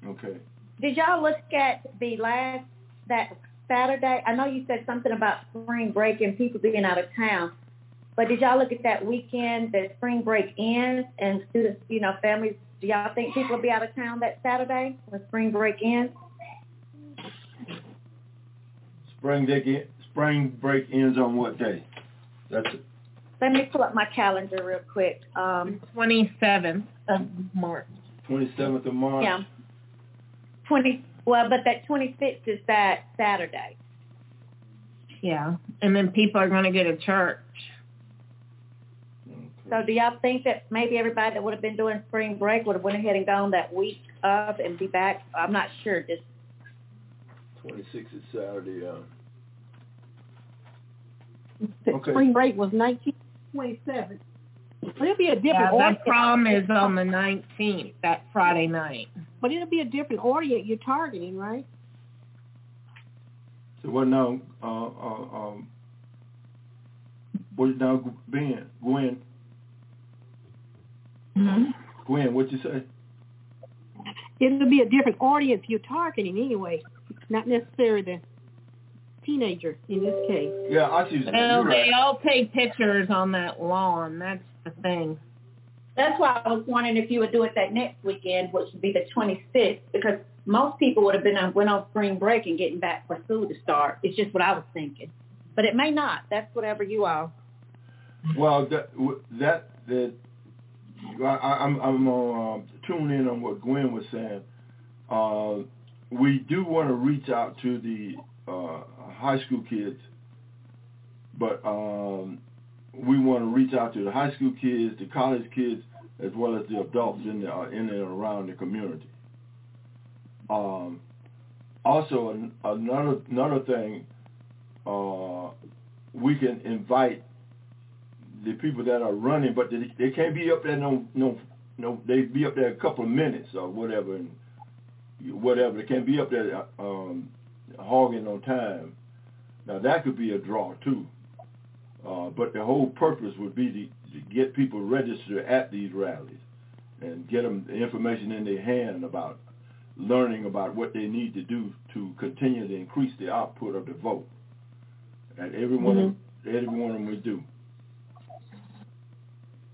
Okay. Did y'all look at the last, that Saturday? I know you said something about spring break and people being out of town. But did y'all look at that weekend that spring break ends and students, you know, families, do y'all think people will be out of town that Saturday when spring break ends? Spring break, spring break ends on what day? That's it. Let me pull up my calendar real quick. Um, twenty-seventh of March. twenty-seventh of March? Yeah. twenty. Well, but that twenty-sixth is that Saturday. Yeah, and then people are going to go to church. So do y'all think that maybe everybody that would have been doing spring break would have went ahead and gone that week of and be back? I'm not sure. Just twenty-sixth is Saturday. Um, Okay. Spring break was nineteen twenty-seven. It'll be a different yeah, audience. That prom is on the nineteenth, that Friday night. But it'll be a different audience you're targeting, right? So what now, uh, uh, um, what now, Ben, Gwen? Mm-hmm. Gwen, what'd you say? It'll be a different audience you're targeting anyway, not necessarily the teenager in this case. Yeah, I see. Well, right. They all take pictures on that lawn. That's the thing. That's why I was wondering if you would do it that next weekend, which would be the twenty-sixth, because most people would have been on, went on spring break and getting back for school to start. It's just what I was thinking. But it may not. That's whatever you all. Well, that, that, that I, I'm, I'm going to uh, tune in on what Gwen was saying. Uh, we do want to reach out to the Uh, high school kids, but um, we want to reach out to the high school kids, the college kids, as well as the adults in the, uh, in and around the community. Um, also, an, another another thing, uh, we can invite the people that are running, but they, they can't be up there no no no. They be up there a couple of minutes or whatever and whatever. They can't be up there. Um, hogging on time. Now that could be a draw too, uh, but the whole purpose would be to, to get people registered at these rallies and get them the information in their hand about learning about what they need to do to continue to increase the output of the vote. And every one, mm-hmm. of, every one of them we do.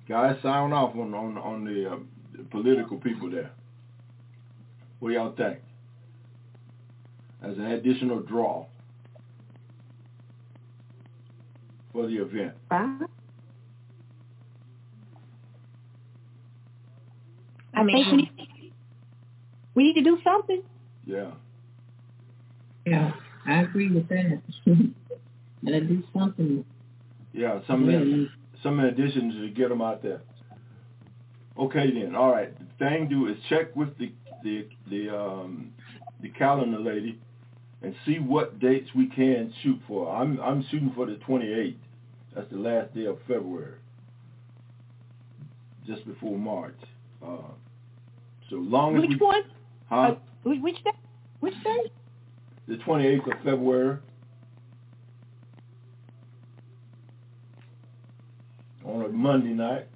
Guys, sound off on on, on the, uh, the political people there. What do y'all think? As an additional draw for the event. I mean, we need, we need to do something. Yeah. Yeah, I agree with that. Gotta do something. Yeah, some really. some additions to get them out there. Okay, then. All right. The thing to do is check with the the the um the calendar lady. And see what dates we can shoot for. I'm I'm shooting for the twenty-eighth. That's the last day of February, just before March. Uh, so long as which we, one? Huh? Uh, which day? Which day? The twenty-eighth of February. On a Monday night.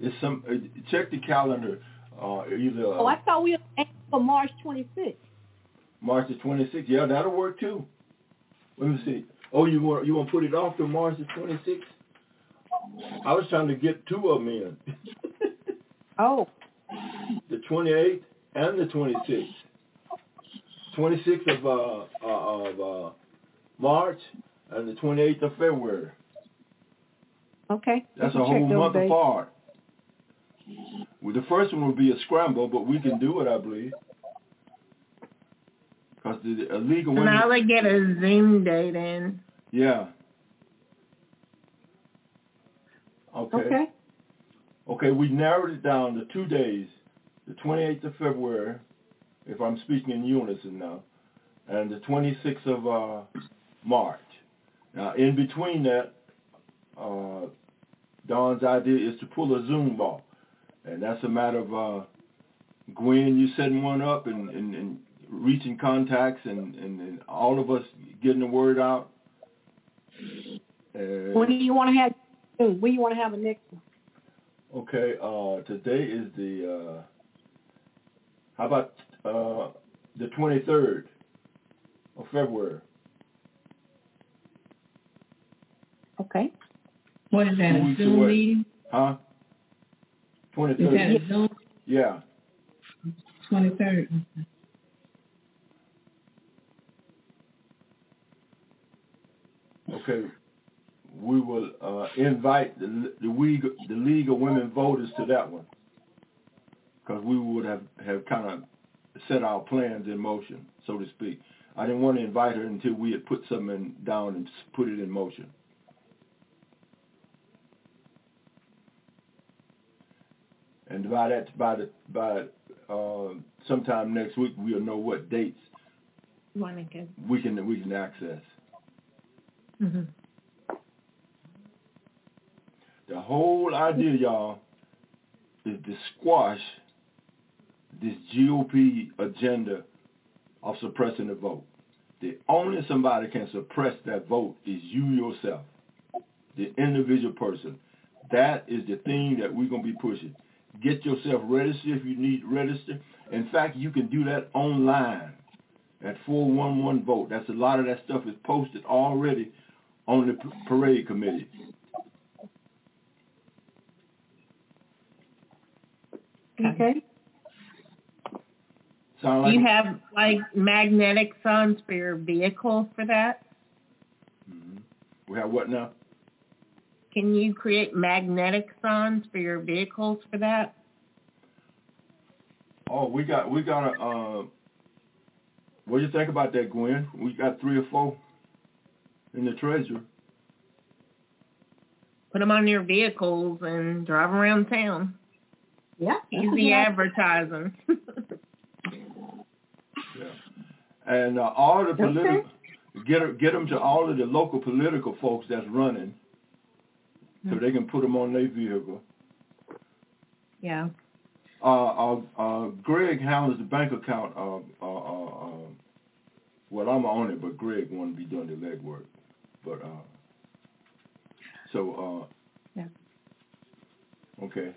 It's some. Uh, check the calendar. Uh, either, uh, oh, I thought we were aiming for March twenty-sixth. March the twenty-sixth. Yeah, that'll work too. Let me see. Oh, you want you want to put it off to March the twenty-sixth? I was trying to get two of them in. Oh. The twenty-eighth and the twenty-sixth. twenty-sixth of uh, uh, of uh, March and the twenty-eighth of February. Okay. That's a whole month days. apart. Well, the first one will be a scramble, but we can do it, I believe. Because the illegal women... Now they get a Zoom date in. Yeah. Okay. Okay. Okay, we narrowed it down to two days, the twenty-eighth of February, if I'm speaking in unison now, and the twenty-sixth of uh, March. Now, in between that, uh, Don's idea is to pull a Zoom ball. And that's a matter of, uh, Gwen, you setting one up and, and, and reaching contacts and, and, and all of us getting the word out. And when do you want to have, when do you want to have a next one? Okay, uh, today is the, uh, how about uh, the twenty-third of February? Okay. What is that, a Zoom meeting? Huh? twenty-third. Yeah. twenty-third. Okay. We will uh, invite the, the, League, the League of Women Voters to that one. Because we would have, have kind of set our plans in motion, so to speak. I didn't want to invite her until we had put something down and put it in motion. And by that, by the, by uh, sometime next week, we'll know what dates Wanamaker. We can we can access. Mm-hmm. The whole idea, y'all, is to squash this G O P agenda of suppressing the vote. The only somebody can suppress that vote is you yourself, the individual person. That is the thing that we're going to be pushing. Get yourself registered if you need register. In fact, you can do that online at four one one vote. That's a lot of that stuff is posted already on the parade committee. Okay. Sound like do you a- have like magnetic signs for your vehicle for that? Mm-hmm. We have what now? Can you create magnetic signs for your vehicles for that? Oh, we got we got a. Uh, what do you think about that, Gwen? We got three or four in the treasury. Put them on your vehicles and drive around town. Yeah, easy advertising. Yeah. And uh, all the political, okay. get get them to all of the local political folks that's running, so they can put them on their vehicle. Yeah. Uh, uh, uh, Greg handles the bank account. Uh, uh, uh, uh, well, I'm on it, but Greg won't be doing the legwork. But uh, so. Uh, yeah. Okay.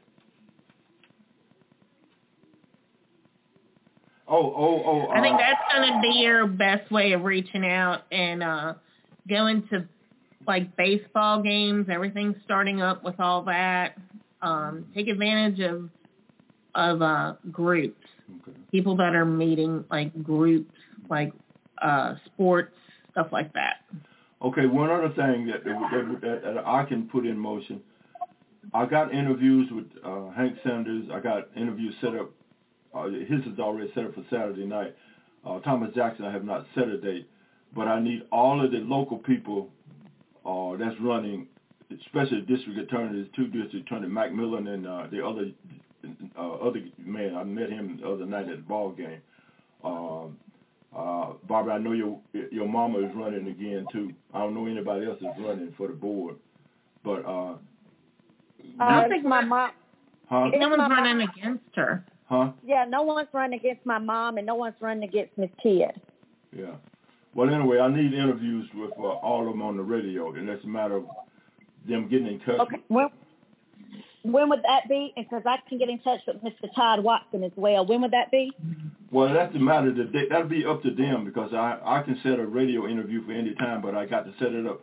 Oh, oh, oh. Uh, I think that's going to be your best way of reaching out and uh, going to, like, baseball games, everything starting up with all that. Um, take advantage of of uh, groups, okay. People that are meeting, like, groups, like uh, sports, stuff like that. Okay, one other thing that, that, that, that I can put in motion, I got interviews with uh, Hank Sanders. I got interviews set up. Uh, his is already set up for Saturday night. Uh, Thomas Jackson, I have not set a date, but I need all of the local people uh, that's running, especially district attorneys, two district attorney, Macmillan and uh, the other uh, other man. I met him the other night at the ball game. Um, uh, Barbara, I know your your mama is running again too. I don't know anybody else that's running for the board, but uh, I don't think my mom. Huh? No one's running against her. Huh? Yeah, no one's running against my mom, and no one's running against Miss Tia. Yeah. Well, anyway, I need interviews with uh, all of them on the radio, and it's a matter of them getting in touch. Okay. Well, when would that be? Because I can get in touch with Mister Todd Watson as well. When would that be? Well, that's the matter. That'll be up to them because I, I can set a radio interview for any time, but I got to set it up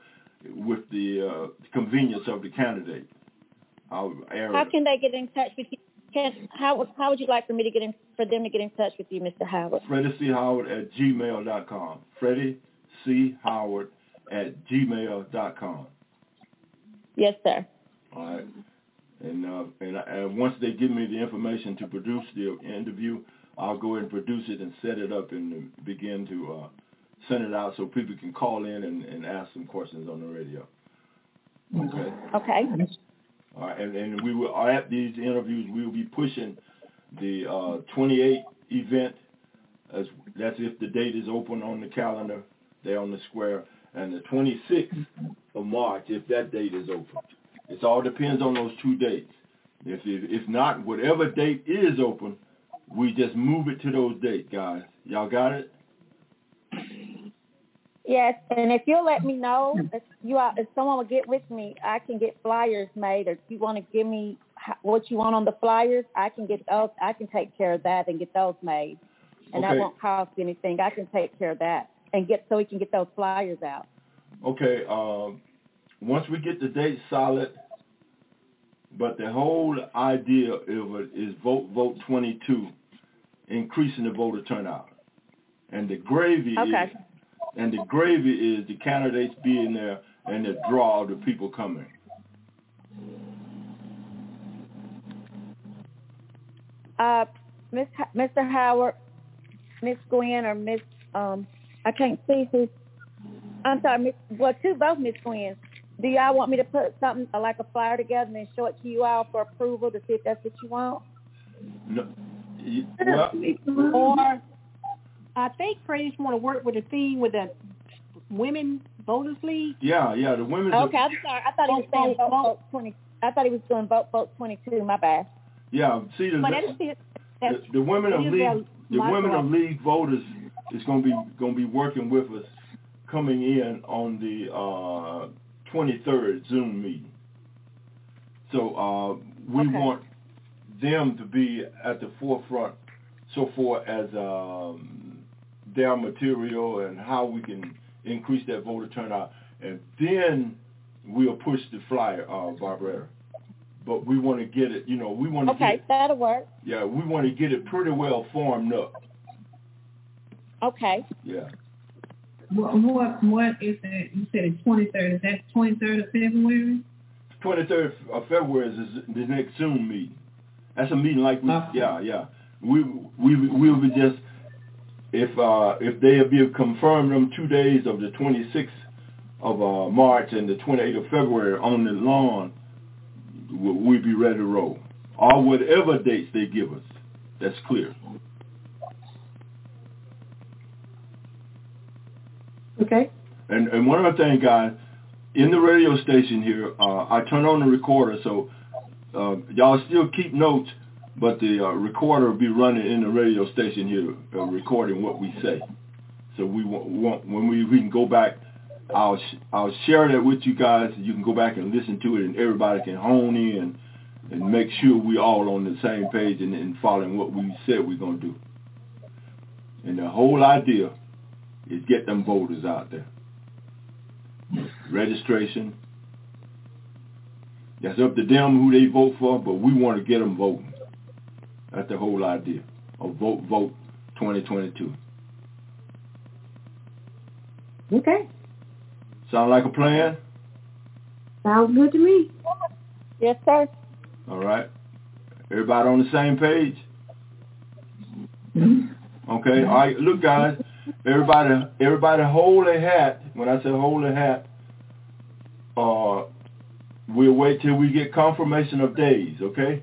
with the uh, convenience of the candidate. I'll air How it. can they get in touch with you? Can, how, how would you like for me to get in, for them to get in touch with you, Mister Howard? Freddie C. Howard at gmail dot com. Freddie C. Howard at gmail dot com. Yes, sir. All right. And, uh, and, I, and once they give me the information to produce the interview, I'll go ahead and produce it and set it up and begin to uh, send it out so people can call in and, and ask some questions on the radio. Okay. Okay. All right, and, and we will at these interviews. We will be pushing the uh, twenty-eight event. As, that's if the date is open on the calendar, there on the square, and the twenty-sixth of March if that date is open. It all depends on those two dates. If if, if not, whatever date is open, we just move it to those dates, guys. Y'all got it? Yes, and if you'll let me know, if you are, if someone will get with me, I can get flyers made. Or if you want to give me what you want on the flyers, I can get those. I can take care of that and get those made, and okay. That won't cost anything. I can take care of that and get so we can get those flyers out. Okay. Um, once we get the date solid, but the whole idea of it is vote, vote twenty-two, increasing the voter turnout, and the gravy okay. is. And the gravy is the candidates being there and the draw of the people coming. Uh, Miss H- Mister Howard, Miss Gwen, or Miss, um, I can't see who. I'm sorry, Miss, well, two both Miss Gwen. Do y'all want me to put something like a flyer together and then show it to you all for approval to see if that's what you want? No. You, well, or... I think Freddie's want to work with a theme with a women voters league. Yeah, yeah, the women. Okay, I'm sorry. I thought he was saying vote, vote twenty. I thought he was doing vote vote twenty two. My bad. Yeah, see the the, the, the women of league, the women of league voters is going to be going to be working with us, coming in on the uh, twenty-third Zoom meeting. So uh, we okay. want them to be at the forefront so far as um, their material and how we can increase that voter turnout. And then we'll push the flyer, uh, Barbara. But we want to get it, you know, we want to okay, get it. Okay, that'll work. Yeah, we want to get it pretty well formed up. Okay. Yeah. Well, what, what is that? You said it's twenty-third. Is that twenty-third of February? twenty-third of February is the next Zoom meeting. That's a meeting like we, okay. yeah, yeah. We we we'll be just if uh, if they be confirmed them two days of the twenty-sixth of uh, March and the twenty-eighth of February on the lawn, we'll be ready to roll or whatever dates they give us. That's clear. Okay. And and one other thing, guys, in the radio station here, uh, I turn on the recorder, so uh, y'all still keep notes, but the uh, recorder will be running in the radio station here, uh, recording what we say. So we want, we want when we, we can go back, I'll sh- I'll share that with you guys. You can go back and listen to it, and everybody can hone in and make sure we all on the same page and, and following what we said we're gonna do. And the whole idea is get them voters out there. Registration. That's up to them who they vote for, but we want to get them voting. That's the whole idea of Vote Vote twenty twenty-two. Okay. Sound like a plan? Sounds good to me. Yes, sir. All right. Everybody on the same page? Okay. All right. Look, guys. Everybody, everybody, hold a hat. When I say hold a hat, uh, we'll wait till we get confirmation of days. Okay.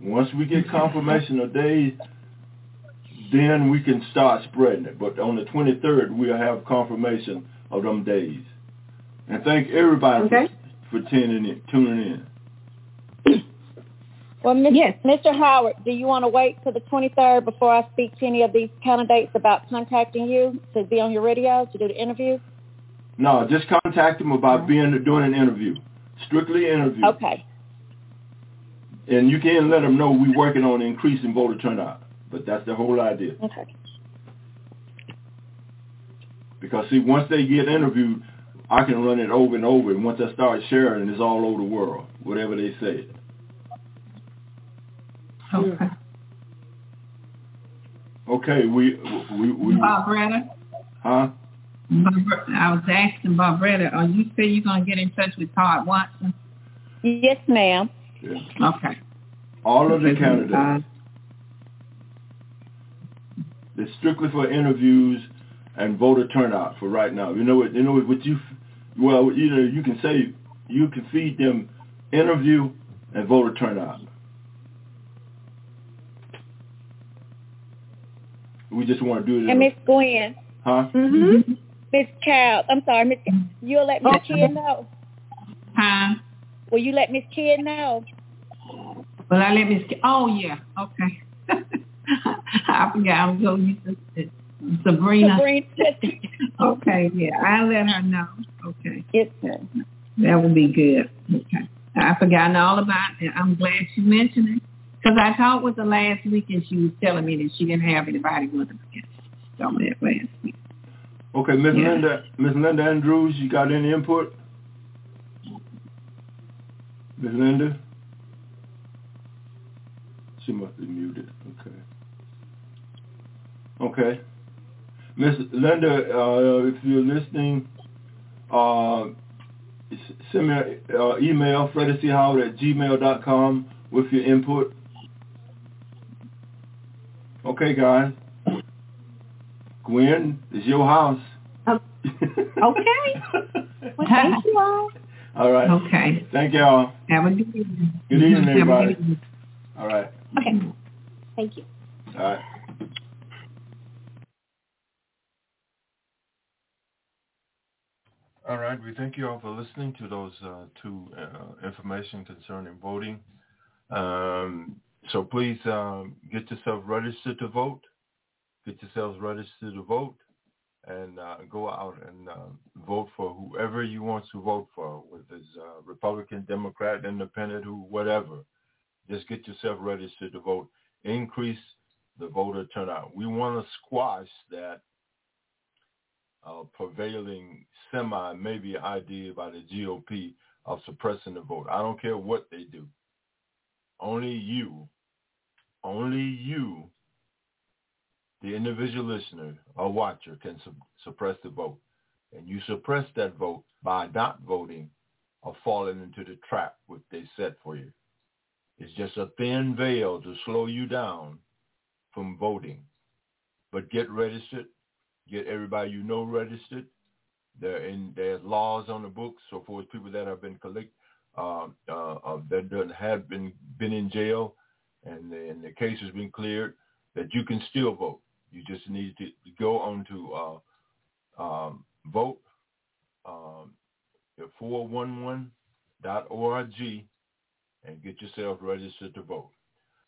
Once we get confirmation of days, then we can start spreading it. But on the twenty-third, we'll have confirmation of them days. And thank everybody okay. for, for tuning in. Tuning in. Well, Mister Yes. Mister Howard, do you want to wait till the twenty-third before I speak to any of these candidates about contacting you to be on your radio to do the interview? No, just contact them about being doing an interview, strictly interview. Okay. And you can let them know we're working on increasing voter turnout, but that's the whole idea. Okay. Because see, once they get interviewed, I can run it over and over, and once I start sharing, it's all over the world, whatever they say. Okay. Okay, we we we. Barbretta. Huh? I was asking Barbretta, are you sure you're gonna get in touch with Todd Watson? Yes, ma'am. Yeah. Okay. All of the candidates. It's strictly for interviews and voter turnout for right now. You know what? You know what? You well, you know you can say you can feed them interview and voter turnout. We just want to do it. And Miss Gwen. Huh? Mm-hmm. Miss Child. I'm sorry, Miss. You'll let Miss Kia know. Huh? Will you let Miss Kia know? Will I let Miss Kia? Oh, yeah. Okay. I forgot. I'm so used to Sabrina. Sabrina. Okay, yeah. I'll let her know. Okay. Yes, sir. That would be good. Okay. I've forgotten all about it. I'm glad you mentioned it. Because I talked with her last week and she was telling me that she didn't have anybody with her. So that last week. Okay, Miss yeah. Linda, Miss Linda Andrews, you got any input? Miss Linda? She must be muted. Okay. Okay. Miss Linda, uh, if you're listening, uh, send me an uh, email, Freddie C Howard at gmail dot com, with your input. Okay, guys. Gwen, it's your house. Oh, okay. Well, thank you all. All right. Okay. Thank y'all. Have a good evening. Good evening, everybody. Good evening. All right. Okay. Thank you. All right. All right. We thank you all for listening to those uh, two uh, information concerning voting. Um, so please uh, get yourself registered to vote. Get yourselves registered to vote, and uh, go out and uh, vote for whoever you want to vote for, whether it's uh, Republican, Democrat, Independent, who, whatever. Just get yourself registered to vote. Increase the voter turnout. We want to squash that uh, prevailing semi, maybe idea by the G O P of suppressing the vote. I don't care what they do. Only you, only you, the individual listener or watcher, can su- suppress the vote. And you suppress that vote by not voting or falling into the trap which they set for you. It's just a thin veil to slow you down from voting. But get registered. Get everybody you know registered. There in, there's laws on the books. So for people that have been collect, uh, uh, that done, have been been in jail, and the, and the case has been cleared, that you can still vote. You just need to go on to uh, um, vote um, four one one dot org. And get yourself registered to vote.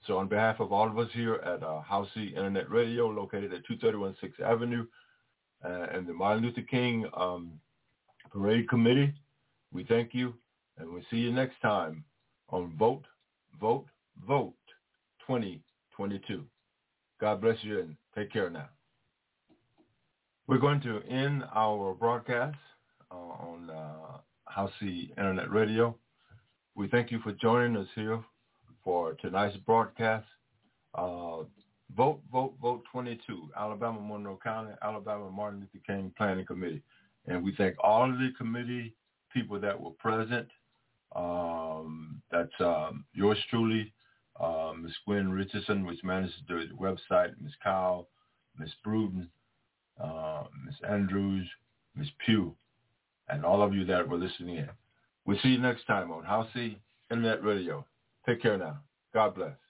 So on behalf of all of us here at uh, Housey Internet Radio, located at two thirty-one sixth Avenue, uh, and the Martin Luther King um, Parade Committee, we thank you, and we'll see you next time on Vote, Vote, Vote twenty twenty-two. God bless you, and take care now. We're going to end our broadcast uh, on uh, Housey Internet Radio. We thank you for joining us here for tonight's broadcast. Uh, vote, vote, vote twenty-two, Alabama, Monroe County, Alabama Martin Luther King Planning Committee. And we thank all of the committee people that were present. Um, that's um, yours truly, uh, Miz Gwen Richardson, which manages the website, Miz Kyle, Miz Bruton, uh, Miz Andrews, Miz Pugh, and all of you that were listening in. We'll see you next time on Housey Internet Radio. Take care now. God bless.